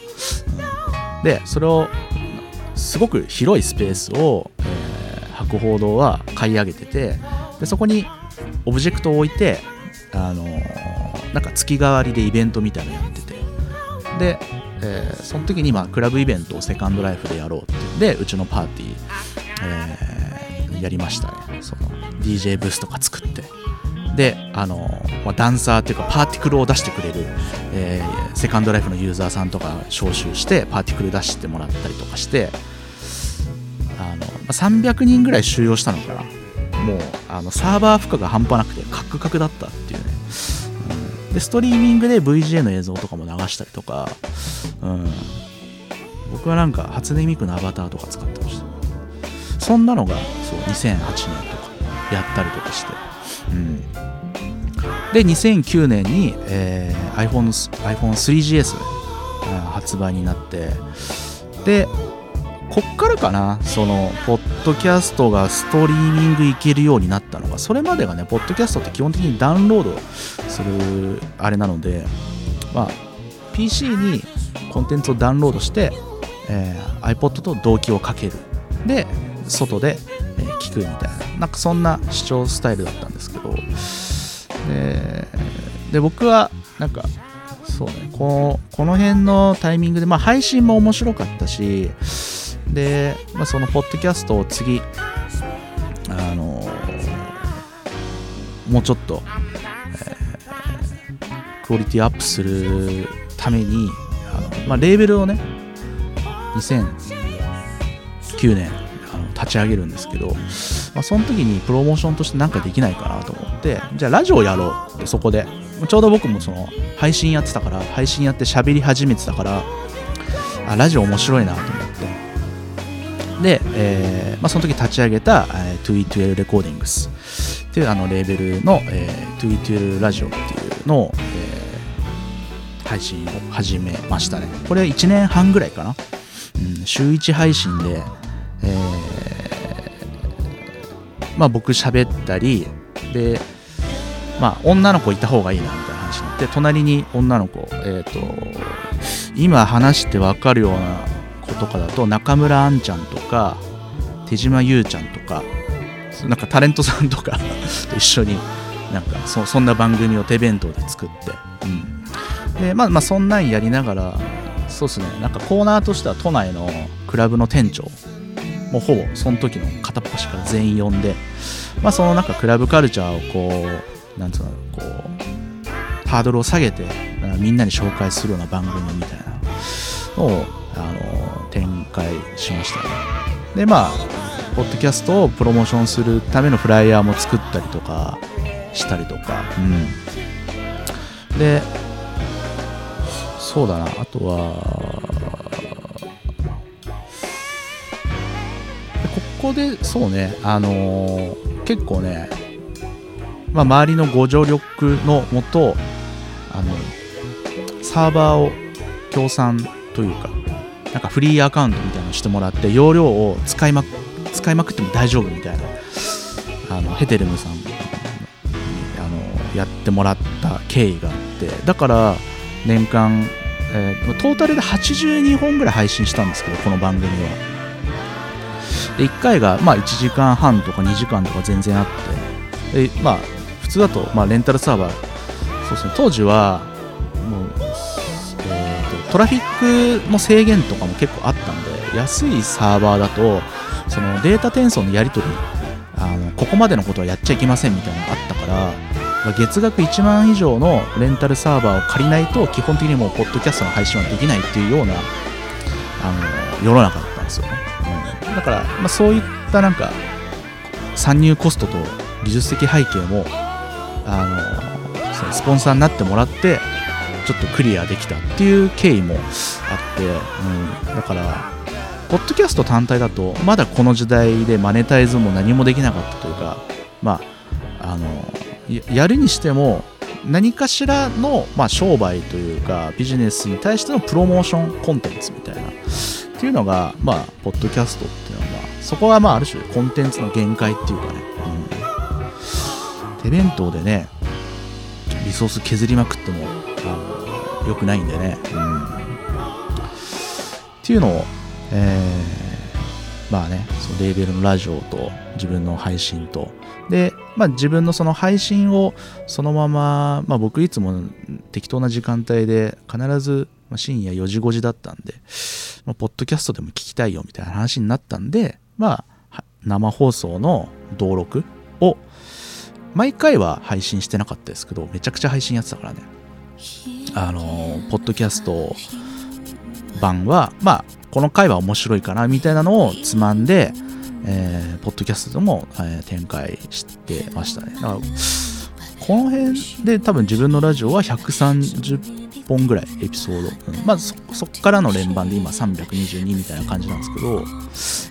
うん、でそれをすごく広いスペースを、えー、博報堂は買い上げてて、でそこにオブジェクトを置いて、あのー、なんか月替わりでイベントみたいなのやってて、で、えー、その時にまあクラブイベントをセカンドライフでやろうって言って、うちのパーティー、えー、やりましたね。その ディージェー ブースとか作って、で、あのーまあ、ダンサーっていうかパーティクルを出してくれる、えー、セカンドライフのユーザーさんとか招集してパーティクル出してもらったりとかして、あのさんびゃくにんぐらい収容したのかな。もうあのサーバー負荷が半端なくてカクカクだったっていうね、うん、でストリーミングで ブイジェー の映像とかも流したりとか、うん、僕はなんか初音ミクのアバターとか使ってました。そんなのがそうにせんはちねんとかやったりとかして、うん、でにせんきゅうねんに、えー、アイフォン アイフォン スリージーエス 発売になって、でこっからかな、そのポッドキャストがストリーミングいけるようになったのが、それまでがねポッドキャストって基本的にダウンロードするあれなので、まあ、ピーシー にコンテンツをダウンロードして、えー、iPod と同期をかけるで外で、えー、聞くみたいな、なんかそんな視聴スタイルだったんですけど、で、で僕はなんかそうね、この、この辺のタイミングで、まあ、配信も面白かったしで、まあ、そのポッドキャストを次あのもうちょっと、えー、クオリティアップするためにあの、まあ、レーベルをねにせんきゅうねんあの立ち上げるんですけど、まあ、その時にプロモーションとして何かできないかなと思って、じゃあラジオやろうって、そこでちょうど僕もその配信やってたから配信やって喋り始めてたから、あラジオ面白いなと思って、で、えーまあ、その時立ち上げた、えー、トゥイートゥエルブ Recordings っていうあのレーベルの、えー、トゥイートゥエル Radio っていうのを、えー、配信を始めましたね。これいちねんはんぐらいかな、うん、週いち配信で、えー、まあ僕喋ったりで、まあ女の子いた方がいいなみたいな話になって、隣に女の子、えーと、今話して分かるような子とかだと中村あんちゃんとか手島優ちゃんとかなんかタレントさんとかと一緒になんか そ, そんな番組を手弁当で作って、うん、でまあまあそんなんやりながら、そうですね、なんかコーナーとしては都内のクラブの店長もうほぼその時の片っ端から全員呼んで、まあそのなんかクラブカルチャーをこうなんつうのこうハードルを下げてみんなに紹介するような番組みたいなのをあの展開しましたね。でまあポッドキャストをプロモーションするためのフライヤーも作ったりとかしたりとか、うん、でそうだな、あとはここでそうね、あのー、結構ね、まあ、周りのご助力のもとあのサーバーを協賛というかなんかフリーアカウントみたいなのしてもらって容量を使いまくって使いまくっても大丈夫みたいな、あのヘテレムさんにあのやってもらった経緯があって、だから年間、えー、トータルではちじゅうにほんぐらい配信したんですけど、この番組はでいっかいがまあいちじかんはんとかにじかんとか全然あって、でまあ普通だとまあレンタルサーバー、そうですね、当時はもう、えーと、トラフィックの制限とかも結構あったんで、安いサーバーだとそのデータ転送のやり取り、あのここまでのことはやっちゃいけませんみたいなのがあったから、月額いちまん以上のレンタルサーバーを借りないと基本的にもうポッドキャストの配信はできないっていうようなあの世の中だったんですよね、うん、だから、まあ、そういったなんか参入コストと技術的背景もあのそのスポンサーになってもらってちょっとクリアできたっていう経緯もあって、うん、だからポッドキャスト単体だとまだこの時代でマネタイズも何もできなかったというか、まあ、あの や, やるにしても何かしらの、まあ、商売というかビジネスに対してのプロモーションコンテンツみたいなっていうのが、まあ、ポッドキャストっていうのは、まあ、そこは、まあ、ある種コンテンツの限界っていうかね、うん、手弁当でねリソース削りまくっても良くないんでね、うん、っていうのをえー、まあね、そのレーベルのラジオと自分の配信とで、まあ、自分のその配信をそのまま、まあ、僕いつも適当な時間帯で必ず深夜よじごじだったんで、まあ、ポッドキャストでも聞きたいよみたいな話になったんで、まあ、生放送の登録を毎回は配信してなかったですけどめちゃくちゃ配信やってたからね、あのポッドキャスト版はまあこの回は面白いかなみたいなのをつまんで、えー、ポッドキャストも、えー、展開してましたね。だからこの辺で多分自分のラジオはひゃくさんじゅっぽんぐらいエピソード、うん、まあ そ, そっからの連番で今さんびゃくにじゅうにみたいな感じなんです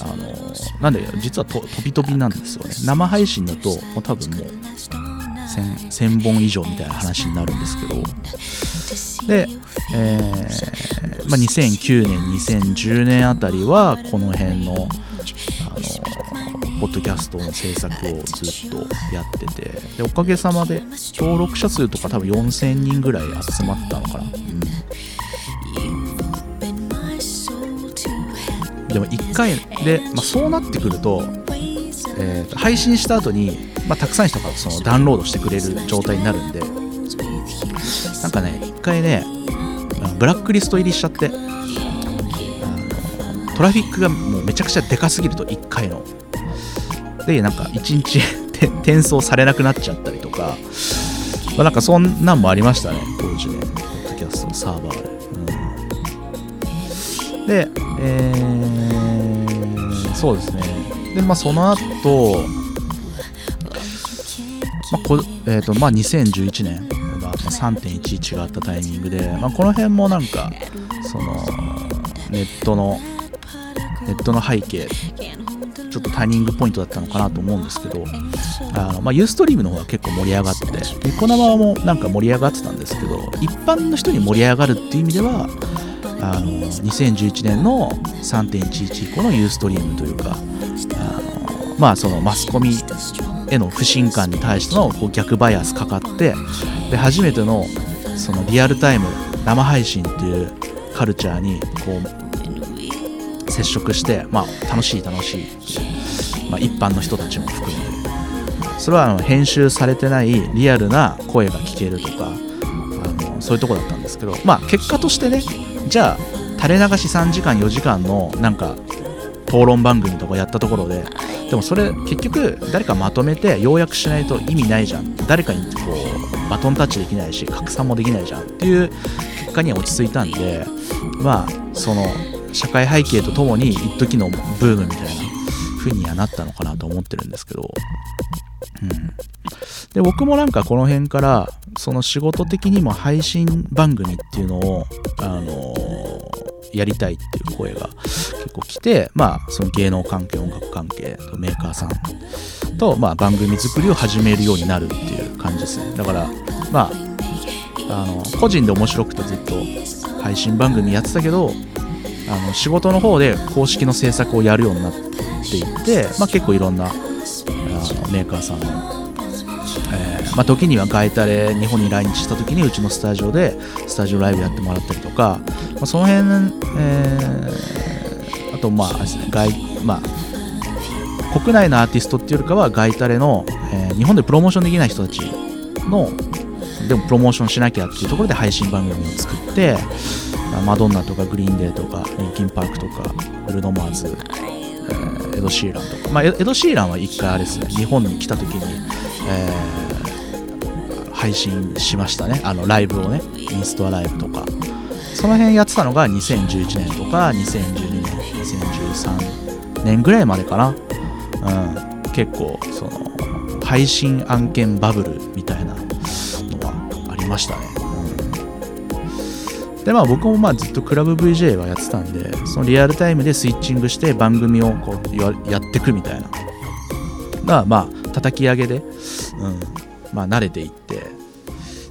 けど、あのー、なんで実はと飛び飛びなんですよね。生配信だともう多分もう 1000, せんぼん以上みたいな話になるんですけど、で、えーまあ、にせんきゅうねんにせんじゅうねんあたりはこの辺の、あのー、ポッドキャストの制作をずっとやってて、でおかげさまで登録者数とか多分よんせんにんぐらい集まったのかな、うん、でもいっかいで、まあ、そうなってくると、えー、配信した後に、まあ、たくさん人がそのダウンロードしてくれる状態になるんで、なんかね一回ねブラックリスト入りしちゃって、トラフィックがもうめちゃくちゃでかすぎるといっかいのでなんかいちにち転送されなくなっちゃったりとか、まあ、なんかそんなんもありましたね当時ねポッドキャストのサーバー、うん、で、えー、そうですね、でまあその後、まあこえーとまあ、にせんじゅういちねんさんてんいちいち があったタイミングで、まあ、この辺もなんかそのネットのネットの背景ちょっとターニングポイントだったのかなと思うんですけど、あの、まあ、ユーストリームの方は結構盛り上がってニコ生もなんか盛り上がってたんですけど、一般の人に盛り上がるっていう意味ではあのにせんじゅういちねんの さんてんいちいち 以降のユーストリームというか、あの、まあ、そのマスコミへの不信感に対してのこう逆バイアスかかって、で初めてのそのリアルタイム生配信っていうカルチャーにこう接触して、まあ、楽しい楽しいって、まあ、一般の人たちも含めて、それはあの編集されてないリアルな声が聞けるとか、あのそういうとこだったんですけど、まあ、結果としてね、じゃあ垂れ流しさんじかんよじかんのなんか討論番組とかやったところで、でもそれ結局誰かまとめて要約しないと意味ないじゃん、誰かにこうバトンタッチできないし拡散もできないじゃんっていう結果には落ち着いたんで、まあその社会背景とともに一時のブームみたいな風にはなったのかなと思ってるんですけど、うん、で僕もなんかこの辺からその仕事的にも配信番組っていうのを、あのー、やりたいっていう声が結構来て、まあその芸能関係、音楽関係、メーカーさんと、まあ、番組作りを始めるようになるっていう感じですね。だからまあ、あの個人で面白くてずっと配信番組やってたけど、あの仕事の方で公式の制作をやるようになっていって、まあ、結構いろんなメーカーさんの、えーまあ、時にはガエタレ日本に来日した時にうちのスタジオでスタジオライブやってもらったりとか、まあ、その辺、えー、あとまあ外、まあ、国内のアーティストっていうよりかはガエタレの、えー、日本でプロモーションできない人たちのでもプロモーションしなきゃっていうところで配信番組を作って、マドンナとかグリーンデーとかリンキンパークとかブルーノマーズ、エド・シーランとか、まあ、エド・シーランは一回あれですね、日本に来た時に、えー、配信しましたね、あのライブをね、インストアライブとかその辺やってたのがにせんじゅういちねんとかにせんじゅうにねんにせんじゅうさんねんぐらいまでかな、うん、結構その配信案件バブルみたいなのはありましたね、うん、でまあ僕もまあずっとクラブ ブイジェー はやってたんで、そのリアルタイムでスイッチングして番組をこうやってくみたいな、まあまあ叩き上げで、うん、まあ慣れていってっ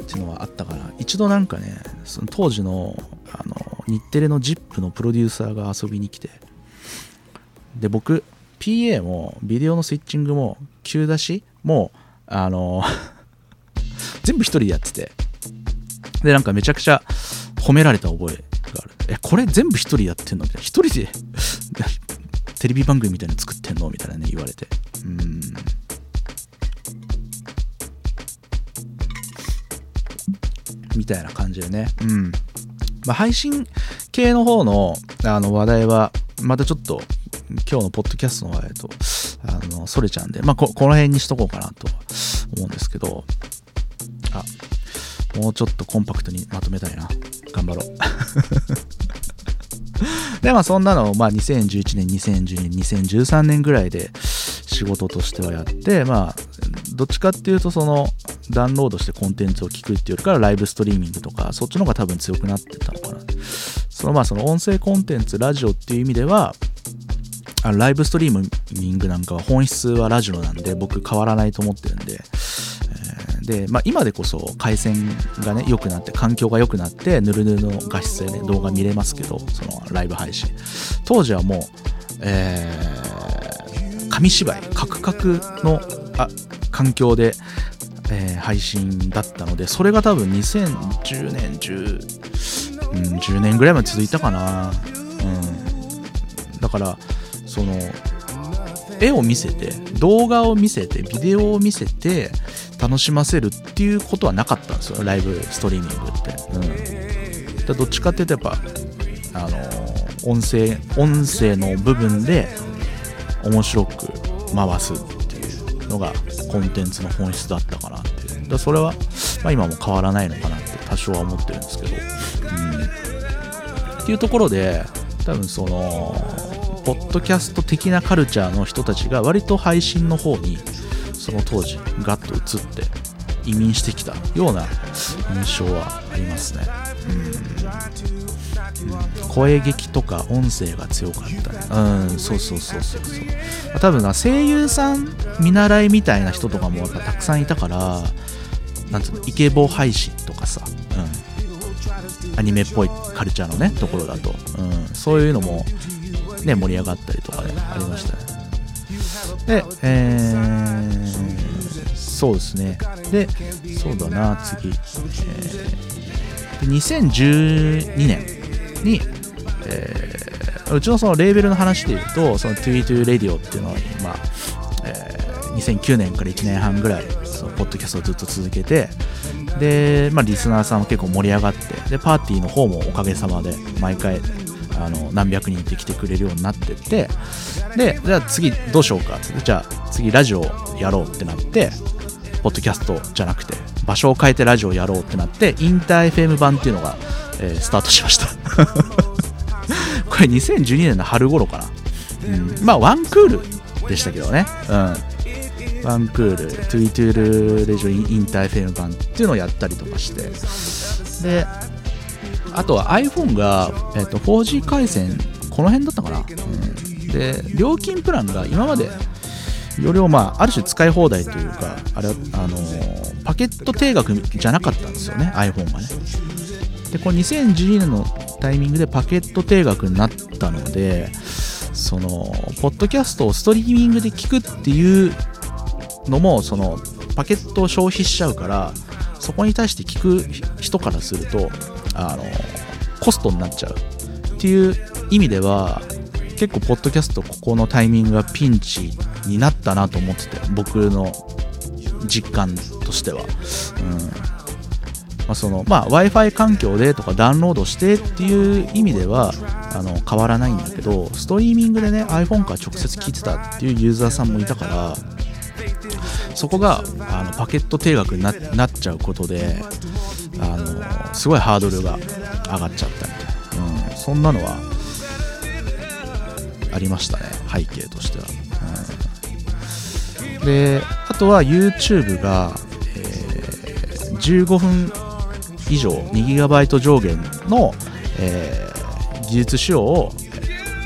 ていうのはあったから、一度なんかね、その当時のあの日テレの ジップ のプロデューサーが遊びに来て、で僕 ピーエー もビデオのスイッチングも Q 出しもうあの全部一人でやってて、でなんかめちゃくちゃ褒められた覚えがある。え、これ全部一人やってんのみたいな、一人でテレビ番組みたいなの作ってんのみたいなね言われて、うーん、みたいな感じでね、うん、まあ、配信系の方のあの話題はまたちょっと今日のポッドキャストの話題とあのそれちゃうんで、まあ、こ, この辺にしとこうかなと思うんですけど、あ、もうちょっとコンパクトにまとめたいな、頑張ろうでまあそんなのをまあにせんじゅういちねんにせんじゅうにねんにせんじゅうさんねんぐらいで仕事としてはやって、まあどっちかっていうとそのダウンロードしてコンテンツを聞くっていうよりからライブストリーミングとかそっちの方が多分強くなってたのかな。そのまあその音声コンテンツ、ラジオっていう意味ではあのライブストリーミングなんかは本質はラジオなんで僕変わらないと思ってるんで、でまあ、今でこそ回線がね良くなって環境が良くなってヌルヌルの画質で、ね、動画見れますけど、そのライブ配信当時はもう、えー、紙芝居カクカクのあ環境で、えー、配信だったので、それが多分にせんじゅうねん10、うん、じゅうねんぐらいまで続いたかな、うん、だからその絵を見せて動画を見せてビデオを見せて楽しませるっていうことはなかったんですよ、ライブストリーミングって、うん、だどっちかっていうとやっぱあのー、音声音声の部分で面白く回すっていうのがコンテンツの本質だったかなっていう、だそれは、まあ、今も変わらないのかなって多少は思ってるんですけど、うん、っていうところで多分そのポッドキャスト的なカルチャーの人たちが割と配信の方にその当時ガッと移って移民してきたような印象はありますね、うんうん、声劇とか音声が強かったり、うん、そうそうそうそうそう。多分な、声優さん見習いみたいな人とかもやっぱたくさんいたから、なんつうの、イケボ配信とかさ、うん、アニメっぽいカルチャーのねところだと、うん、そういうのもね盛り上がったりとかねありましたね。で、えー、そうですね。で、そうだな、次、えー、にせんじゅうにねんに、えー、うちのそのレーベルの話で言うと、そのトゥエルブ Radio っていうのは今、えー、にせんきゅうねんからいちねんはんぐらいそのポッドキャストをずっと続けて、で、まあ、リスナーさんも結構盛り上がって、でパーティーの方もおかげさまで毎回あの何百人って来てくれるようになってて、でじゃあ次どうしようかって、じゃあ次ラジオやろうってなって、ポッドキャストじゃなくて場所を変えてラジオやろうってなって、インター エフエム 版っていうのが、えー、スタートしましたこれにせんじゅうにねんの春頃かな、うん、まあワンクールでしたけどね、うん、ワンクールトゥエルブ レジオインター エフエム 版っていうのをやったりとかして、であとは iPhone が、えー、と フォージー 回線この辺だったかな、うん、で料金プランが今までよりも、まあ、ある種使い放題というか、あれ、あのー、パケット定額じゃなかったんですよね iPhone がね。でこのにせんじゅうにねんのタイミングでパケット定額になったので、そのポッドキャストをストリーミングで聞くっていうのも、そのパケットを消費しちゃうから、そこに対して聞く人からするとあのコストになっちゃうっていう意味では、結構ポッドキャストここのタイミングがピンチになったなと思ってて、僕の実感としては、うん、まあ、そのまあ Wi-Fi 環境でとかダウンロードしてっていう意味ではあの変わらないんだけど、ストリーミングでね iPhone から直接聞いてたっていうユーザーさんもいたから、そこがあのパケット定額に な, なっちゃうことで、あのすごいハードルが上がっちゃったみたいな、うん、そんなのはありましたね、背景としては、うん、であとは YouTube が、えー、じゅうごふん以上 にギガバイト 上限の、えー、技術使用を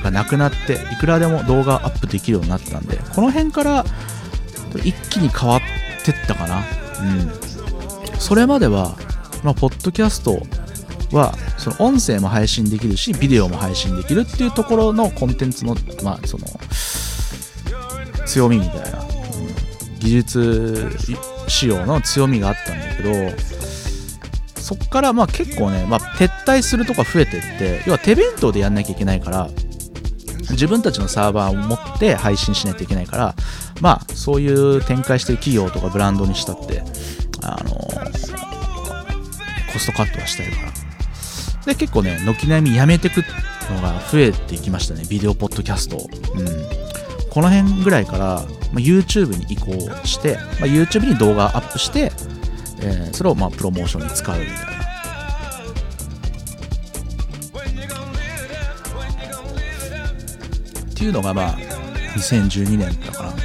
がなくなって、いくらでも動画アップできるようになったんで、この辺から一気に変わってったかな、うん、それまでは、まあ、ポッドキャストはその音声も配信できるしビデオも配信できるっていうところのコンテンツの、まあ、その強みみたいな、うん、技術仕様の強みがあったんだけど、そっからまあ結構ね、まあ、撤退するとか増えてって、要は手弁当でやんなきゃいけないから、自分たちのサーバーを持って配信しないといけないから、まあそういう展開してる企業とかブランドにしたって、あのー、コストカットはしてるから、で結構ね軒並みやめてくのが増えていきましたね、ビデオポッドキャストを、うん、この辺ぐらいから、まあ、YouTube に移行して、まあ、YouTube に動画アップして、えー、それをまあプロモーションに使うみたいな。っていうのがまあにせんじゅうにねんだったかな、うん、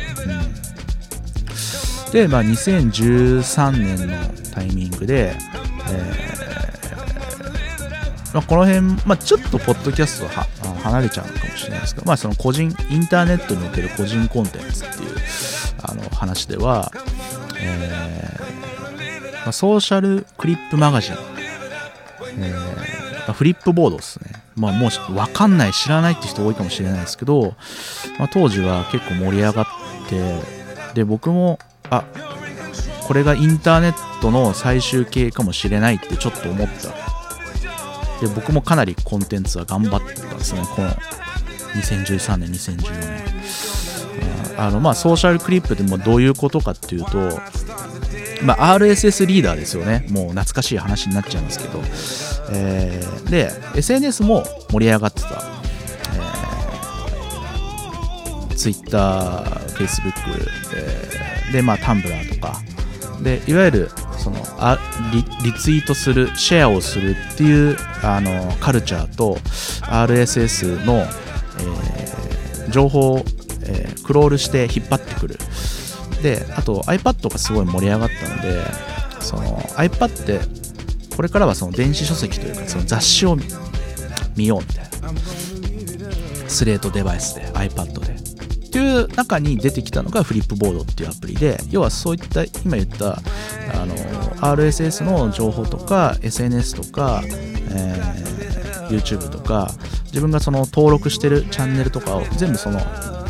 でまあにせんじゅうさんねんのタイミングで、えーまあ、この辺、まあ、ちょっとポッドキャストは離れちゃうのかもしれないですけど、まあその個人インターネットにおける個人コンテンツっていうあの話では、えーまあ、ソーシャルクリップマガジン、えーフリップボードですね。まあもうわかんない、知らないって人多いかもしれないですけど、まあ、当時は結構盛り上がって、で僕もあこれがインターネットの最終形かもしれないってちょっと思った。で僕もかなりコンテンツは頑張ったんですね。このにせんじゅうさんねん、にせんじゅうよねん。あのまあソーシャルクリップでもどういうことかっていうと、まあ、アールエスエス リーダーですよね。もう懐かしい話になっちゃいますけど、えー、で エスエヌエス も盛り上がってた、えー、Twitter、Facebook、えー、でまあ Tumblr とかで、いわゆるそのあ リ, リツイートする、シェアをするっていうあのカルチャーと アールエスエス の、えー、情報を、えー、クロールして引っ張ってくる。であと iPad がすごい盛り上がったので、その iPad ってこれからはその電子書籍というか、その雑誌を見ようみたいな、スレートデバイスで iPad でっていう中に出てきたのがフリップボードっていうアプリで、要はそういった今言ったあの アールエスエス の情報とか エスエヌエス とか、えー、YouTube とか自分がその登録してるチャンネルとかを全部その、えー、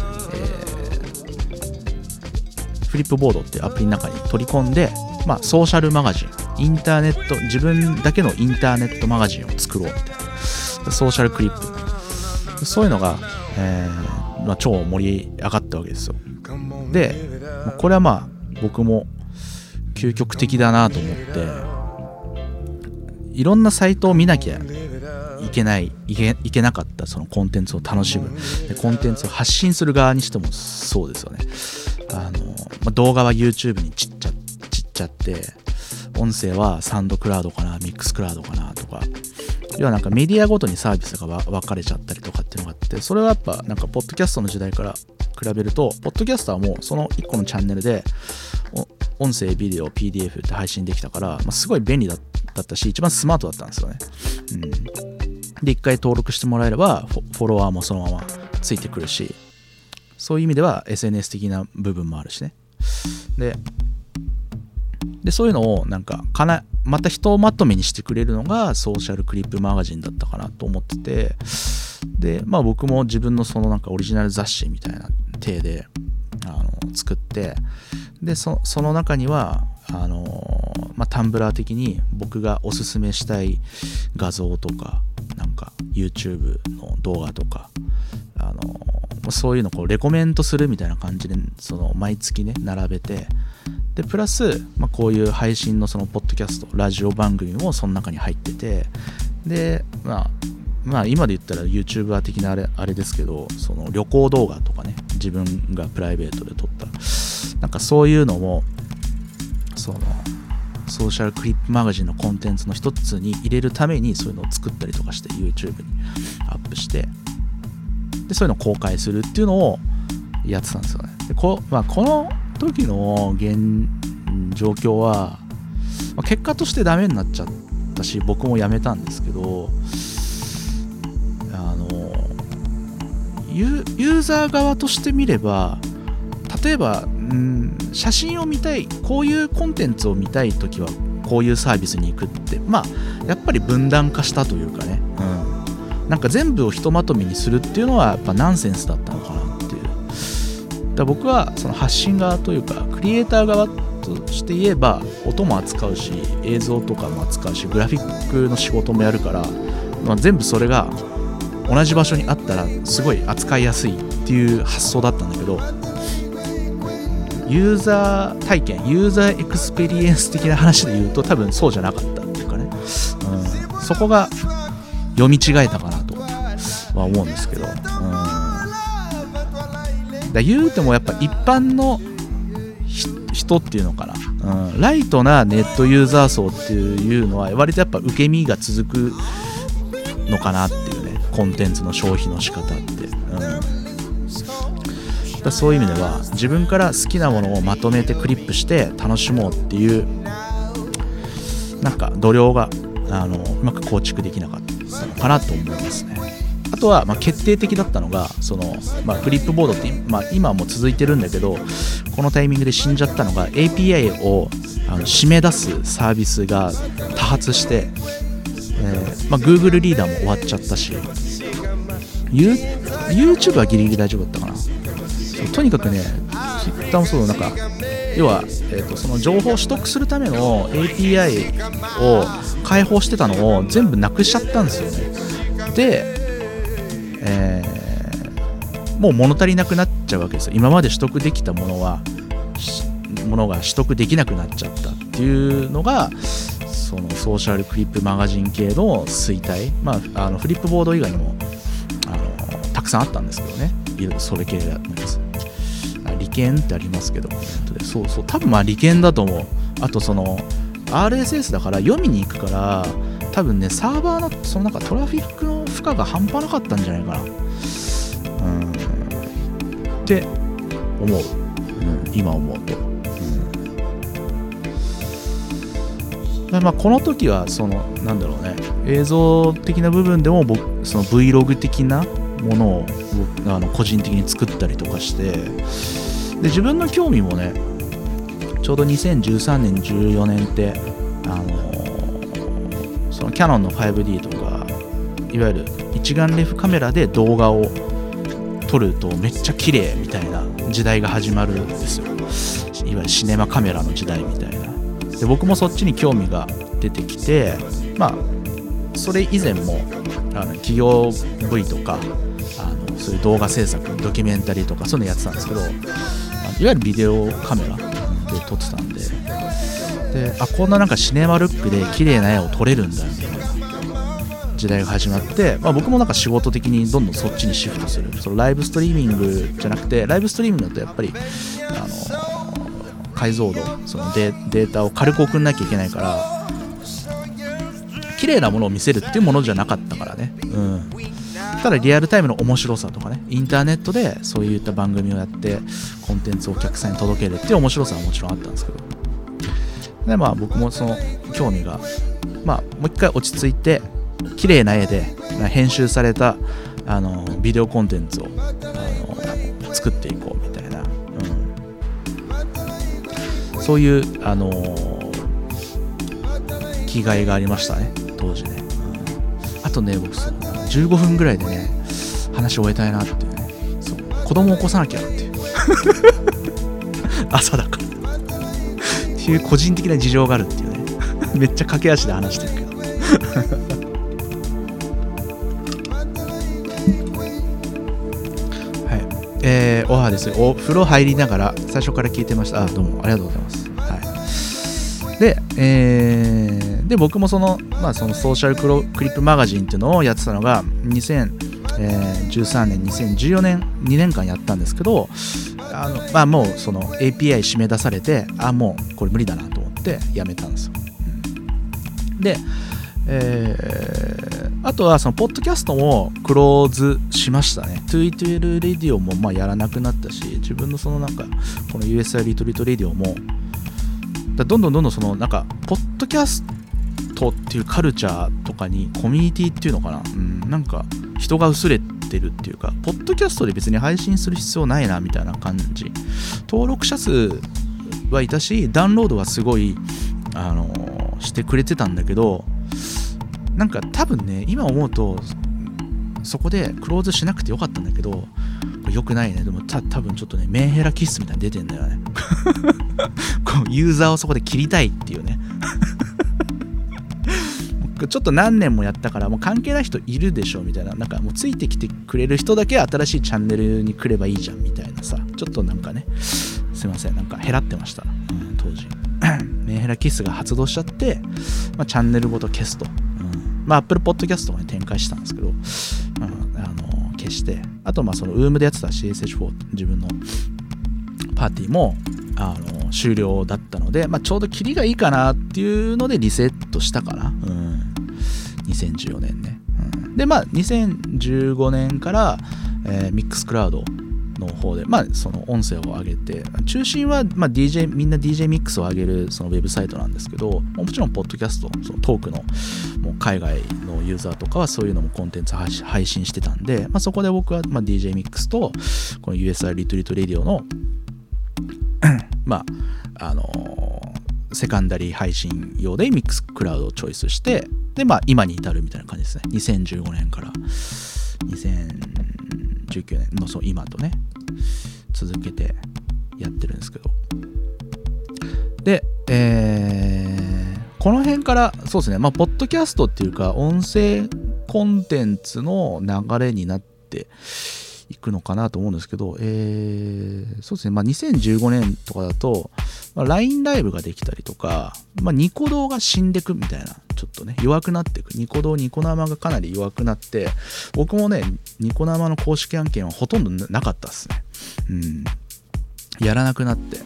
フリップボードっていうアプリの中に取り込んで、まあ、ソーシャルマガジン、インターネット、自分だけのインターネットマガジンを作ろうみたいな、ソーシャルクリップ、そういうのが、えーまあ、超盛り上がったわけですよ。でこれはまあ僕も究極的だなと思って、いろんなサイトを見なきゃいけない、いけ、いけなかったそのコンテンツを楽しむ、でコンテンツを発信する側にしてもそうですよね。あの、まあ、動画は YouTube に散っちゃ散っちゃって、音声はサウンドクラウドかな、Mixcloudかなとか、要はなんかメディアごとにサービスが分かれちゃったりとかっていうのがあって、それはやっぱなんかポッドキャストの時代から比べると、ポッドキャストはもうそのいっこのチャンネルで音声、ビデオ、ピーディーエフ って配信できたから、まあ、すごい便利だったし、一番スマートだったんですよね。うん、で、一回登録してもらえればフォ、フォロワーもそのままついてくるし、そういう意味では エスエヌエス 的な部分もあるしね。で、でそういうのをなんか、かな、また人をまとめにしてくれるのがソーシャルクリップマガジンだったかなと思ってて、で、まあ僕も自分のそのなんかオリジナル雑誌みたいな体で、あの作って、で そ, その中にはあの、まあ、タンブラー的に僕がおすすめしたい画像とかなんか YouTube の動画とか、あのそういうのをこうレコメントするみたいな感じで、その毎月ね並べて、でプラス、まあ、こういう配信のそのポッドキャストラジオ番組もその中に入ってて、でまあまあ、今で言ったら YouTuber 的なあれ、あれですけど、その旅行動画とかね、自分がプライベートで撮ったなんかそういうのもそのソーシャルクリップマガジンのコンテンツの一つに入れるためにそういうのを作ったりとかして YouTube にアップして、でそういうのを公開するっていうのをやってたんですよね。で こ,、まあ、この時の現状況は、まあ、結果としてダメになっちゃったし、僕もやめたんですけど、あのユーザー側として見れば、例えば、うん、写真を見たい、こういうコンテンツを見たいときはこういうサービスに行くって、まあやっぱり分断化したというかね、うん、なんか全部をひとまとめにするっていうのはやっぱナンセンスだったのかなっていう。だから僕はその発信側というかクリエイター側として言えば、音も扱うし映像とかも扱うしグラフィックの仕事もやるから、まあ、全部それが同じ場所にあったらすごい扱いやすいっていう発想だったんだけど、ユーザー体験、ユーザーエクスペリエンス的な話で言うと多分そうじゃなかったっていうかね、うん、そこが読み違えたかなとは思うんですけど、うん、だ言うてもやっぱ一般の人っていうのかな、うん、ライトなネットユーザー層っていうのは割とやっぱ受け身が続くのかなっていうコンテンツの消費の仕方って、うん、だそういう意味では自分から好きなものをまとめてクリップして楽しもうっていうなんか度量があのうまく構築できなかったのかなと思いますね。あとは、まあ、決定的だったのがその、まあ、フリップボードって、まあ、今も続いてるんだけど、このタイミングで死んじゃったのが エーピーアイ をあの締め出すサービスが多発して、えーまあ、Google リーダーも終わっちゃったし、 you YouTube はギリギリ大丈夫だったかな。とにかくね、Twitterもそうだ、なんか要は、えー、とその情報を取得するための エーピーアイ を開放してたのを全部なくしちゃったんですよね。で、えー、もう物足りなくなっちゃうわけですよ。今まで取得できたものはものが取得できなくなっちゃったっていうのがそのソーシャルクリップマガジン系の衰退、まあ、あのフリップボード以外にもあのたくさんあったんですけどね、いろいろそれ系があります。利権ってありますけど、そうそう、多分まあ利権だと思う。あとその アールエスエス だから読みに行くから、多分ねサーバーのそのなんかトラフィックの負荷が半端なかったんじゃないかな、うんって思う、うん、今思うと。まあ、この時はそのなんだろうね、映像的な部分でも僕その Vlog 的なものをあの個人的に作ったりとかして、で自分の興味もね、ちょうどにせんじゅうさんねんじゅうよねんってあのそのキヤノンの ファイブディー とかいわゆる一眼レフカメラで動画を撮るとめっちゃ綺麗みたいな時代が始まるんですよ。いわゆるシネマカメラの時代みたいな。で僕もそっちに興味が出てきて、まあそれ以前もあの企業部位とかあのそういう動画制作ドキュメンタリーとかそういうのやってたんですけど、いわゆるビデオカメラで撮ってたんで、であこんななんかシネマルックで綺麗な絵を撮れるんだみたいな時代が始まって、まあ、僕もなんか仕事的にどんどんそっちにシフトする。そのライブストリーミングじゃなくて、ライブストリーミングだとやっぱりあの解像度その デ, データを軽く送んなきゃいけないから、綺麗なものを見せるっていうものじゃなかったからね、うん、ただリアルタイムの面白さとかね、インターネットでそういった番組をやってコンテンツをお客さんに届けるっていう面白さはもちろんあったんですけど、でまあ僕もその興味が、まあ、もう一回落ち着いて綺麗な絵で編集されたあのビデオコンテンツをあの作っていこうみたいな、うん、そういうあの気概がありましたね当時ね、うん、あとね僕そうじゅうごふんぐらいでね話を終えたいなっていうね、そう子供を起こさなきゃっていう朝だからっていう個人的な事情があるっていうねめっちゃ駆け足で話してるけどえー、オハですよ。お風呂入りながら最初から聞いてました。あ、どうもありがとうございます。はい。で、えー、で僕もその、まあ、そのソーシャルクロクリップマガジンっていうのをやってたのがにせんじゅうさんねん、にせんじゅうよねんにねんかんやったんですけど、あのまあもうその エーピーアイ 締め出されて、あもうこれ無理だなと思ってやめたんですよ。うん、で、えー、あとはそのポッドキャストもクローズしましたね。トゥイトゥエルブ Radio もまあやらなくなったし、自分のそのなんかこの ユーエスアイ リトリート Radio もだどんどんどんどんそのなんかポッドキャストっていうカルチャーとかにコミュニティっていうのかな、うん、なんか人が薄れてるっていうか、ポッドキャストで別に配信する必要ないなみたいな感じ。登録者数はいたし、ダウンロードはすごいあのしてくれてたんだけど、なんか多分ね今思うとそこでクローズしなくてよかったんだけど、よくないね。でもた多分ちょっとねメンヘラ気質みたいに出てんだよねこうユーザーをそこで切りたいっていうねちょっと何年もやったからもう関係ない人いるでしょみたいな、なんかもうついてきてくれる人だけ新しいチャンネルに来ればいいじゃんみたいなさ、ちょっとなんかねすいませんなんか減らってました、うん、当時メンヘラ気質が発動しちゃって、まあ、チャンネルごと消すと、うん、まあ Apple Podcast とかに展開したんですけど、うん、あの消して、あとまあその ユーウーウーエム でやってた シーエスエイチフォー 自分のパーティーもあの終了だったので、まあ、ちょうどキリがいいかなっていうのでリセットしたかな、うん、にせんじゅうよねんね、うん、でまあにせんじゅうごねんから、えー、Mixcloudの方で、まあ、その音声を上げて、中心は、まあ、ディージェー みんな ディージェー ミックスを上げるそのウェブサイトなんですけど、もちろんポッドキャストそのトークのもう海外のユーザーとかはそういうのもコンテンツ配信してたんで、まあ、そこで僕は、まあ、ディージェー ミックスとこの ユーエスアイ リトリートレディオのまああのー、セカンダリー配信用でミックスクラウドをチョイスして、でまあ今に至るみたいな感じですね。にせんじゅうごねんからにせんじゅうきゅうねんのそう今とね続けてやってるんですけど、で、えー、この辺からそうですね、まあポッドキャストっていうか音声コンテンツの流れになっていくのかなと思うんですけど、えー、そうですね、まあにせんじゅうごねんとかだと、まあ、ライン ライブができたりとか、まあ、ニコ動が死んでくみたいな、ちょっとね弱くなっていく、ニコ動ニコ生がかなり弱くなって、僕もねニコ生の公式案件はほとんどなかったっすね、うん、やらなくなって、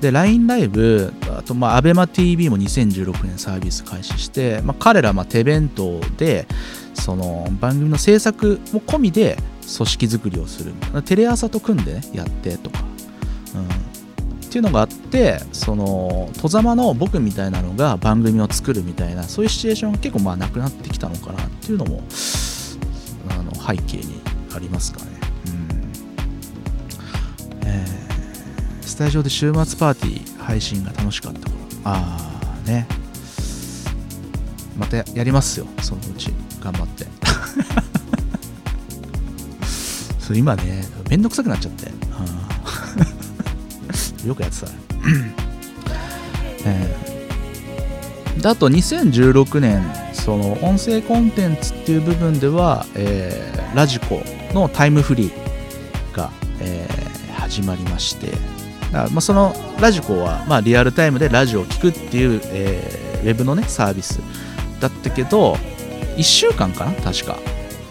で ライン ライブ、あとまあ アベマティービー もにせんじゅうろくねんサービス開始して、まあ、彼らまあ手弁当でその番組の制作も込みで組織作りをする、テレ朝と組んでねやってとか、うん、っていうのがあって、その戸様の僕みたいなのが番組を作るみたいな、そういうシチュエーションが結構まあなくなってきたのかなっていうのもあの背景にありますかね。うん、えー、スタジオで週末パーティー配信が楽しかった頃、ああね、またやりますよ、そのうち頑張ってそう今ねめんどくさくなっちゃってよくやってた、えー、であとにせんじゅうろくねんその音声コンテンツっていう部分では、えー、ラジコのタイムフリーが、えー、始まりまして、だまあそのラジコは、まあ、リアルタイムでラジオを聞くっていう、えー、ウェブのねサービスだったけど、いっしゅうかんかな確か、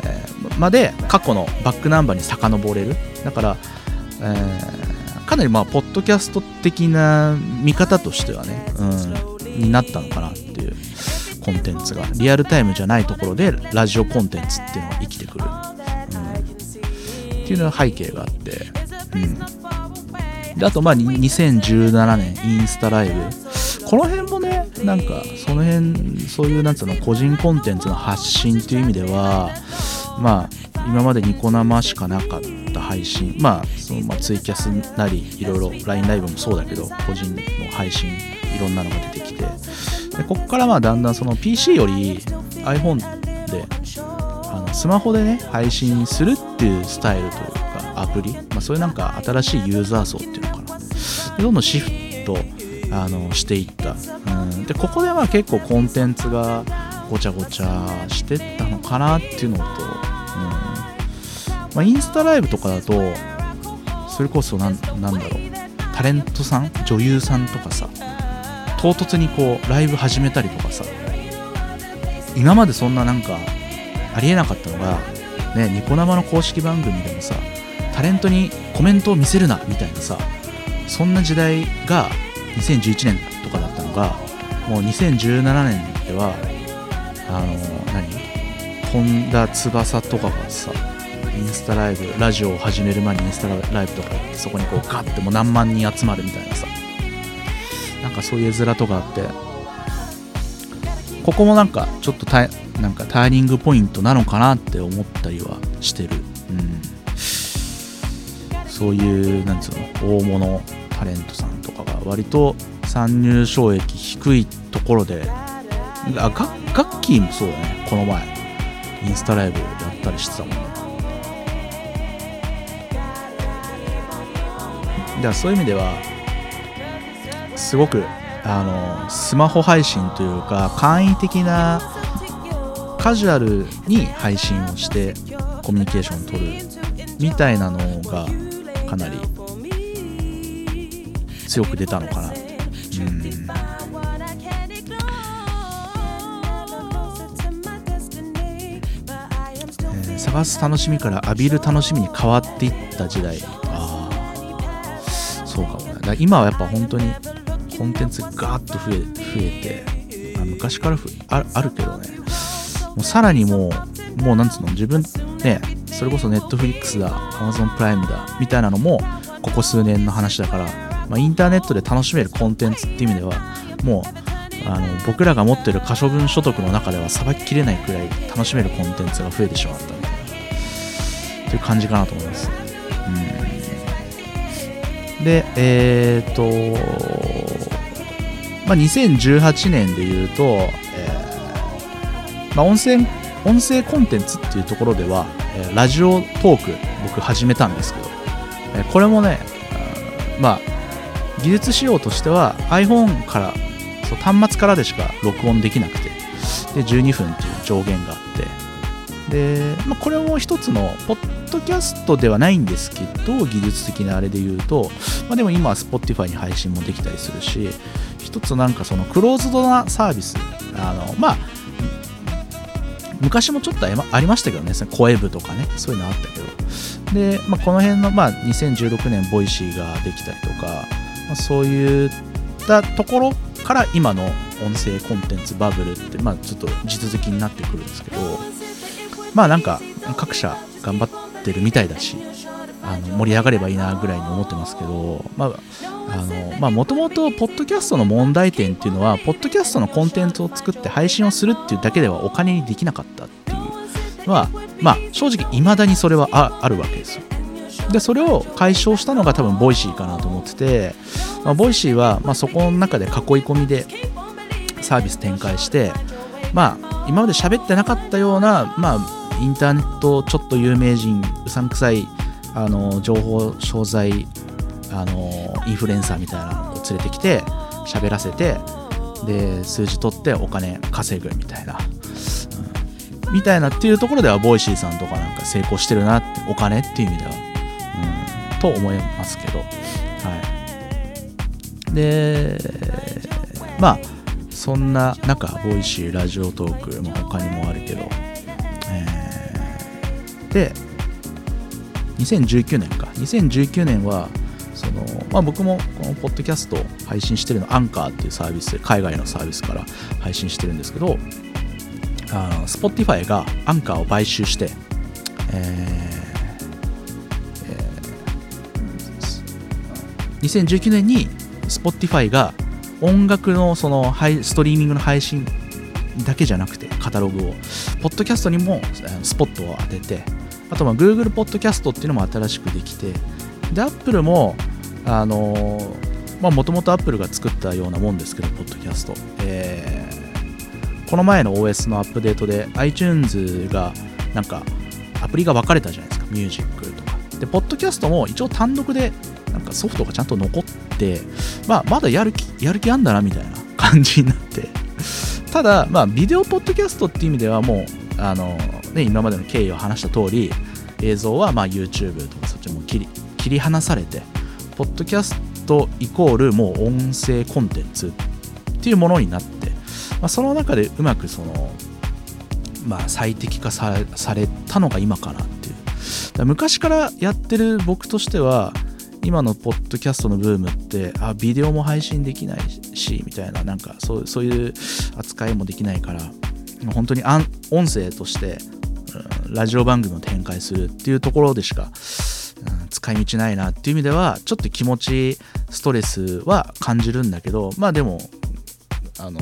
えー、まで過去のバックナンバーに遡れる。だから、えーかなりまあポッドキャスト的な見方としてはね、うん、になったのかなっていうコンテンツがリアルタイムじゃないところでラジオコンテンツっていうのが生きてくる、うん、っていうのが背景があって、うん、であとまあにせんじゅうななねんインスタライブ、この辺もねなんかその辺そういうなんつうの個人コンテンツの発信っていう意味ではまあ今までニコ生しかなかった配信、まあ、そのまあツイキャスなりいろいろ ライン ライブもそうだけど個人の配信いろんなのが出てきて、でここからまあだんだんその ピーシー より iPhone であのスマホでね配信するっていうスタイルというかアプリ、まあ、そういうなんか新しいユーザー層っていうのかな、でどんどんシフトあのしていった、うん、でここでは結構コンテンツがごちゃごちゃしてったのかなっていうのと、まあ、インスタライブとかだとそれこそ な, なんだろうタレントさん女優さんとかさ唐突にこうライブ始めたりとかさ、今までそんななんかありえなかったのが、ね、ニコ生の公式番組でもさタレントにコメントを見せるなみたいなさ、そんな時代がにせんじゅういちねんとかだったのがもうにせんじゅうななねんではあの何本田翼とかがさインスタライブラジオを始める前にインスタライブとかやってそこにこうガッてもう何万人集まるみたいなさ、なんかそういう絵面とかあって、ここもなんかちょっとタイ、なんかターニングポイントなのかなって思ったりはしてる、うん、そういうなんつうの大物タレントさんとかが割と参入障壁低いところで、あガッキーもそうだね、この前インスタライブやったりしてたもんね。だからそういう意味ではすごくあのスマホ配信というか簡易的なカジュアルに配信をしてコミュニケーションを取るみたいなのがかなり強く出たのかな、うん、えー、探す楽しみから浴びる楽しみに変わっていった時代、そうかもね。だから今はやっぱ本当にコンテンツがガーッと増 え, 増えて、まあ、昔から あ, あるけどね、もうさらにもうもうなんつうの自分ね、それこそネットフリックスだ Amazon プライムだみたいなのもここ数年の話だから、まあ、インターネットで楽しめるコンテンツって意味ではもうあの僕らが持ってる可処分所得の中ではさばききれないくらい楽しめるコンテンツが増えてしまったねという感じかなと思います、うんでえーとまあ、にせんじゅうはちねんでいうと、えーまあ、音声、音声コンテンツっていうところでは、えー、ラジオトーク僕始めたんですけど、えー、これもね、あまあ、技術仕様としては iPhone からそう端末からでしか録音できなくてでじゅうにふんっていう上限があってで、まあ、これも一つのポッポッドキャストではないんですけど技術的なあれで言うと、まあ、でも今は Spotify に配信もできたりするし、一つなんかそのクローズドなサービス、あのまあ昔もちょっとありましたけどね、声部とかねそういうのあったけどで、まあ、この辺の、まあ、にせんじゅうろくねんボイシーができたりとか、まあ、そういったところから今の音声コンテンツバブルって、まあ、ちょっと地続きになってくるんですけど、まあなんか各社頑張ってるみたいだし、あの盛り上がればいいなぐらいに思ってますけど、まあ、もともとポッドキャストの問題点っていうのはポッドキャストのコンテンツを作って配信をするっていうだけではお金にできなかったっていうのは、まあ、正直未だにそれは あ, あるわけですよ。でそれを解消したのが多分ボイシーかなと思ってて、まあ、ボイシーはまあそこの中で囲い込みでサービス展開して、まあ、今まで喋ってなかったような、まあ、インターネットちょっと有名人うさんくさいあの情報商材あのインフルエンサーみたいなのを連れてきて喋らせてで数字取ってお金稼ぐみたいな、うん、みたいなっていうところではボイシーさんとかなんか成功してるなってお金っていう意味では、うん、と思いますけど、はい、でまあそんな中ボイシーラジオトーク、まあ、他にもあるけど、えー、でにせんじゅうきゅうねんかにせんじゅうきゅうねんはそのまあ、僕もこのポッドキャストを配信してるのアンカーっていうサービスで海外のサービスから配信してるんですけど、あ Spotify がアンカーを買収して、えーえー、にせんじゅうきゅうねんに Spotify が音楽 の, そのストリーミングの配信だけじゃなくてカタログをポッドキャストにもスポットを当てて、あとまあ Google ポッドキャストっていうのも新しくできて、で Apple もあのー、まあもともと Apple が作ったようなもんですけどポッドキャスト、えー、この前の オーエス のアップデートで iTunes がなんかアプリが分かれたじゃないですか、ミュージックとかでポッドキャストも一応単独でなんかソフトがちゃんと残って、まあ、まだやる気やる気あんだなみたいな感じになってただまあビデオポッドキャストっていう意味ではもうあのー、ね、今までの経緯を話した通り映像はまあ YouTube とかそっちも切り切り離されてポッドキャストイコールもう音声コンテンツっていうものになって、まあ、その中でうまくその、まあ、最適化 さ, されたのが今かなっていう。だから昔からやってる僕としては今のポッドキャストのブームってあビデオも配信できないしみたいななんかそう、そういう扱いもできないから本当に音声として、うん、ラジオ番組を展開するっていうところでしか使い道ないなっていう意味ではちょっと気持ちストレスは感じるんだけど、まあでもあの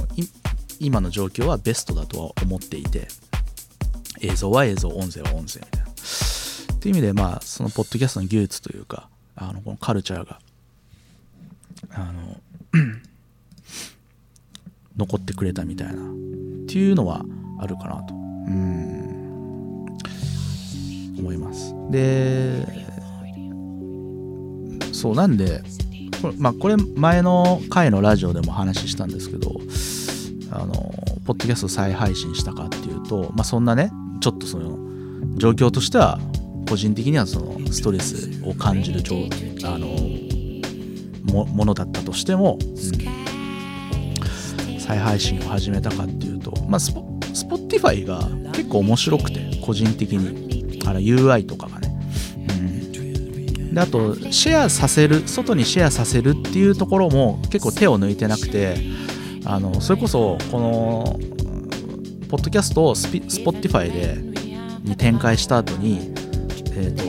今の状況はベストだとは思っていて、映像は映像音声は音声みたいなっていう意味で、まあそのポッドキャストの技術というかあのこのカルチャーがあの残ってくれたみたいなっていうのはあるかなとうん思います。でそうなんでこれ、まあ、これ前の回のラジオでも話したんですけどあのポッドキャスト再配信したかっていうと、まあ、そんなねちょっとその状況としては個人的にはそのストレスを感じるあの も, ものだったとしても、うん、再配信を始めたかっていうと、まあ、スポ Spotify が結構面白くて個人的にあの ユーアイ とかがねであとシェアさせる外にシェアさせるっていうところも結構手を抜いてなくてあのそれこそこのポッドキャストをスピ Spotify でに展開した後に、えー、と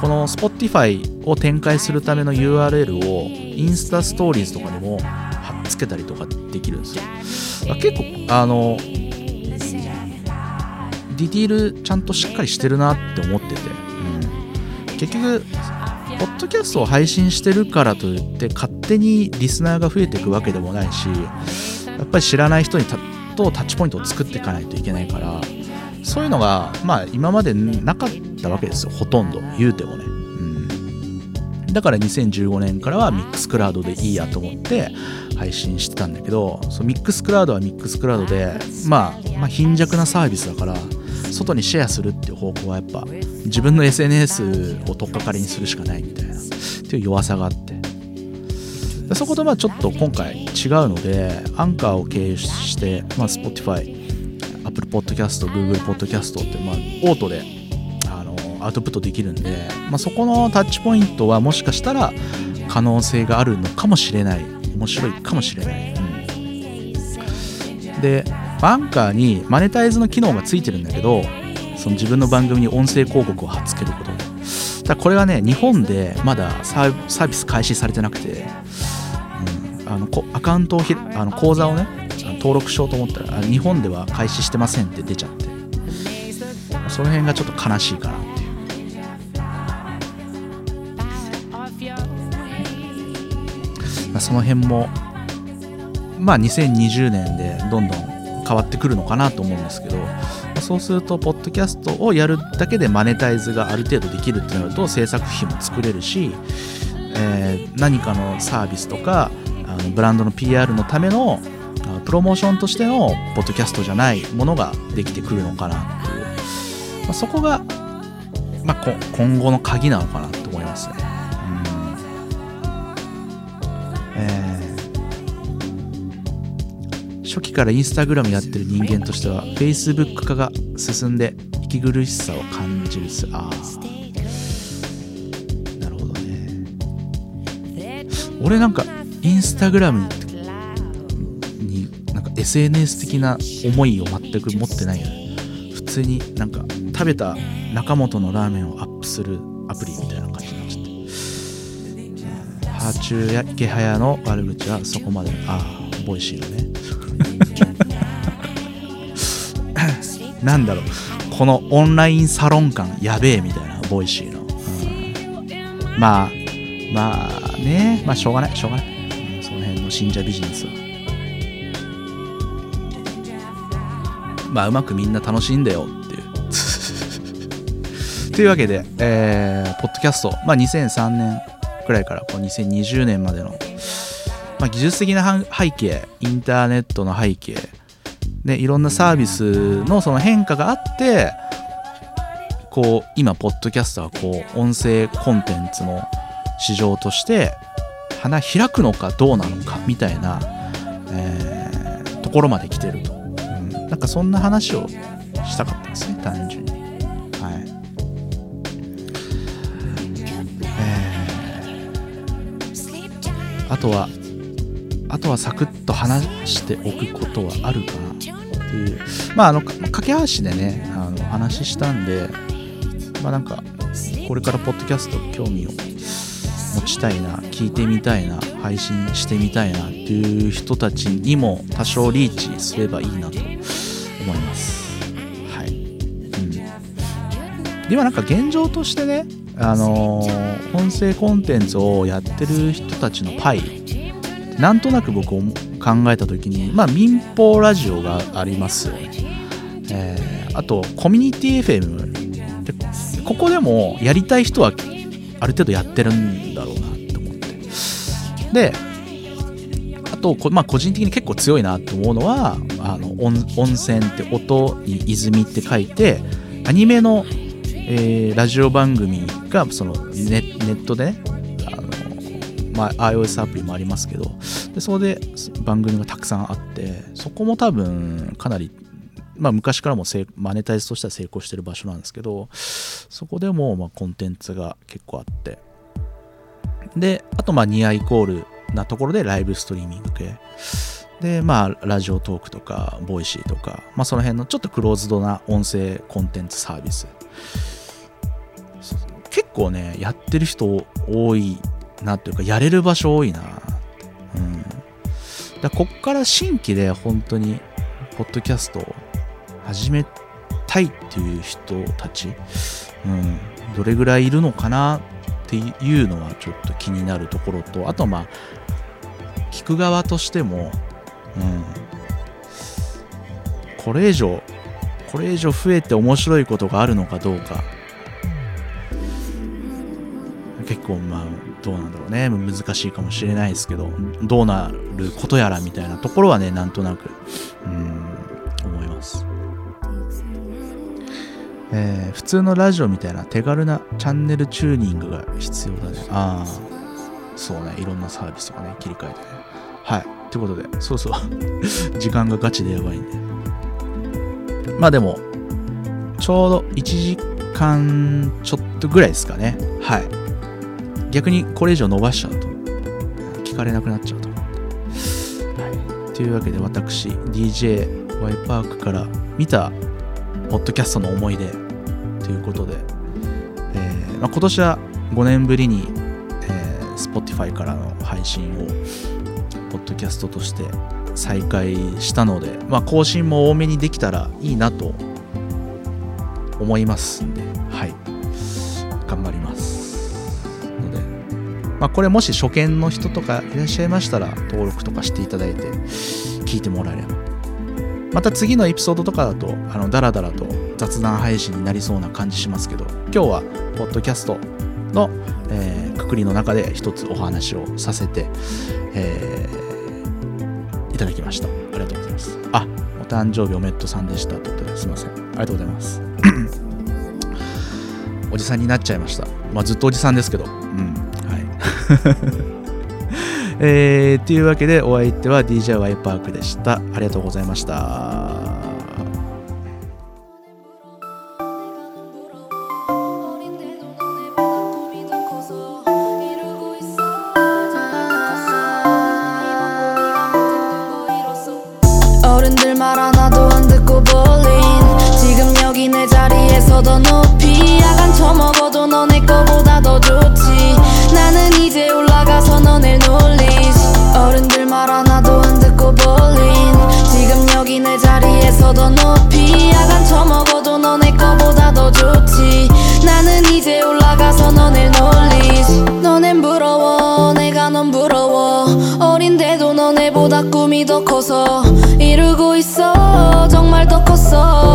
この Spotify を展開するための ユーアールエル をインスタストーリーズとかでも貼っつけたりとかできるんですよ。結構あのディティールちゃんとしっかりしてるなって思ってて、結局ポッドキャストを配信してるからといって勝手にリスナーが増えていくわけでもないし、やっぱり知らない人にたとタッチポイントを作っていかないといけないから、そういうのがまあ今までなかったわけですよ、ほとんど言うてもね、うん、だからにせんじゅうごねんからはMixcloudでいいやと思って配信してたんだけど、MixcloudはMixcloudで、まあ、まあ貧弱なサービスだから外にシェアするっていう方向はやっぱ自分の エスエヌエス を取っかかりにするしかないみたいなっていう弱さがあって、でそことまあちょっと今回違うのでアンカーを経由して、まあ、Spotify、Apple Podcast、Google Podcast ってまあオートであのアウトプットできるんで、まあ、そこのタッチポイントはもしかしたら可能性があるのかもしれない、面白いかもしれない、うん、でアンカーにマネタイズの機能がついてるんだけど、その自分の番組に音声広告を貼っつけることでただこれはね日本でまだサービス開始されてなくて、うん、あのアカウントをひあの口座をね登録しようと思ったら日本では開始してませんって出ちゃって、その辺がちょっと悲しいかなっていう。その辺もまあにせんにじゅうねんでどんどん変わってくるのかなと思うんですけど、そうするとポッドキャストをやるだけでマネタイズがある程度できるってなると制作費も作れるし、えー、何かのサービスとかあのブランドの ピーアール のためのプロモーションとしてのポッドキャストじゃないものができてくるのかなっていう、まあ、そこが、まあ、こ今後の鍵なのかなと思いますね。うん、えー、初期からインスタグラムやってる人間としては Facebook 化が進んで息苦しさを感じるす。あー、なるほどね。俺なんかインスタグラムにエスエヌエス 的な思いを全く持ってないよね。普通になんか食べた中本のラーメンをアップするアプリみたいな感じになっちゃって、ハーチューや池早の悪口はそこまで。ああ、ボイシーのねなんだろう、このオンラインサロン感やべえみたいな、ボイシーの、うん、まあまあね、まあしょうがないしょうがない、うん、その辺の信者ビジネスはまあ、うまくみんな楽しんだよっていうというわけで、えー、ポッドキャスト、まあ、にせんさんねんくらいからこうにせんにじゅうねんまでの、まあ、技術的な背景、インターネットの背景でいろんなサービスのその変化があって、こう今ポッドキャストはこう音声コンテンツの市場として花開くのかどうなのかみたいな、えー、ところまで来てると。なんかそんな話をしたかったですね、単純に。はい。えー、あとはあとはサクッと話しておくことはあるかなっていう。まああの架け橋でね、あの話したんで、まあなんかこれからポッドキャスト興味を持ちたいな、聞いてみたいな、配信してみたいなっていう人たちにも多少リーチすればいいなと思います。はい。うん、ではなんか現状としてね、あのー、音声コンテンツをやってる人たちのパイ、なんとなく僕を考えたときに、まあ民放ラジオがありますよね。えー、あとコミュニティ エフエム で、ここでもやりたい人はある程度やってるんだろうなと思って、であと、まあ、個人的に結構強いなと思うのは、あの温泉って音に泉って書いてアニメの、えー、ラジオ番組がその ネ, ネットでね、あの、まあ、iOS アプリもありますけど、でそこで番組がたくさんあって、そこも多分かなり、まあ、昔からもマネタイズとしては成功してる場所なんですけど、そこでもまあコンテンツが結構あって、であとまあニアイコールなところでライブストリーミング系で、まあラジオトークとかボイシーとか、まあ、その辺のちょっとクローズドな音声コンテンツサービス、結構ねやってる人多いなというか、やれる場所多いな、うん、だこっから新規で本当にポッドキャストを始めたいっていう人たち、うん、どれぐらいいるのかなっていうのはちょっと気になるところと、あとまあ聞く側としても、うん、これ以上これ以上増えて面白いことがあるのかどうか、結構まあどうなんだろうね、難しいかもしれないですけど、どうなることやらみたいなところはね、なんとなく、うん、思います。えー、普通のラジオみたいな手軽なチャンネルチューニングが必要だね。ああ、そうね、いろんなサービスとかね、切り替えてね。はい、ということで、そうそう時間がガチでやばいんで、まあでもちょうどいちじかんちょっとぐらいですかね。はい、逆にこれ以上伸ばしちゃうと聞かれなくなっちゃうと思うんで、はい、というわけで私 ディージェー ワイパークから見たポッドキャストの思い出ということで、えーまあ、今年はごねんぶりに、えー、Spotify からの配信をポッドキャストとして再開したので、まあ、更新も多めにできたらいいなと思いますんで、はい、頑張りますので、まあ、これもし初見の人とかいらっしゃいましたら登録とかしていただいて聞いてもらえれば、また次のエピソードとかだとあのダラダラと雑談配信になりそうな感じしますけど、今日はポッドキャストの、えー、くくりの中で一つお話をさせて、えー、いただきました。ありがとうございます。あ、お誕生日おめでとうさんでしたということで、すいません、ありがとうございますおじさんになっちゃいました、まあ、ずっとおじさんですけど、うん、はいえー、というわけでお相手は ディージェーワイ パークでした。ありがとうございました。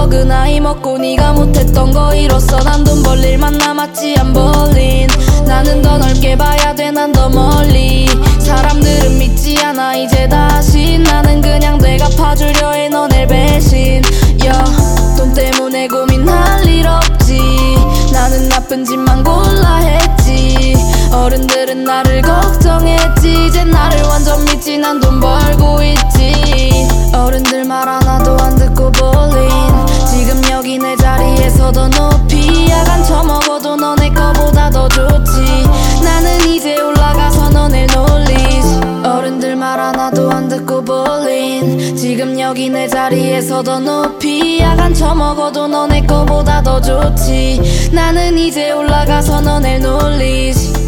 그 나이 먹고 네가 못했던 거 이뤘어. 난 돈 벌 일만 남았지 안 벌린. 나는 더 넓게 봐야 돼 난 더 멀리. 사람들은 믿지 않아 이제 다시. 나는 그냥 내가 파주려 해 너네 배신. 야, 돈 때문에 고민할 일 없지. 나는 나쁜 짓만 골라 했지. 어른들은 나를 걱정했지. 이제 나를 완전 믿지. 난 돈 벌고 있지. 어른들 말 하나도 안 듣고 벌린. 지금 여기 내 자리에서 더 높이. 야간 처먹어도 너네 거보다 더 좋지. 나는 이제 올라가서 너네 놀리지. 어른들 말 하나도 안 듣고 볼린. 지금 여기 내 자리에서 더 높이. 야간 처먹어도 너네 거보다 더 좋지. 나는 이제 올라가서 너네 놀리지.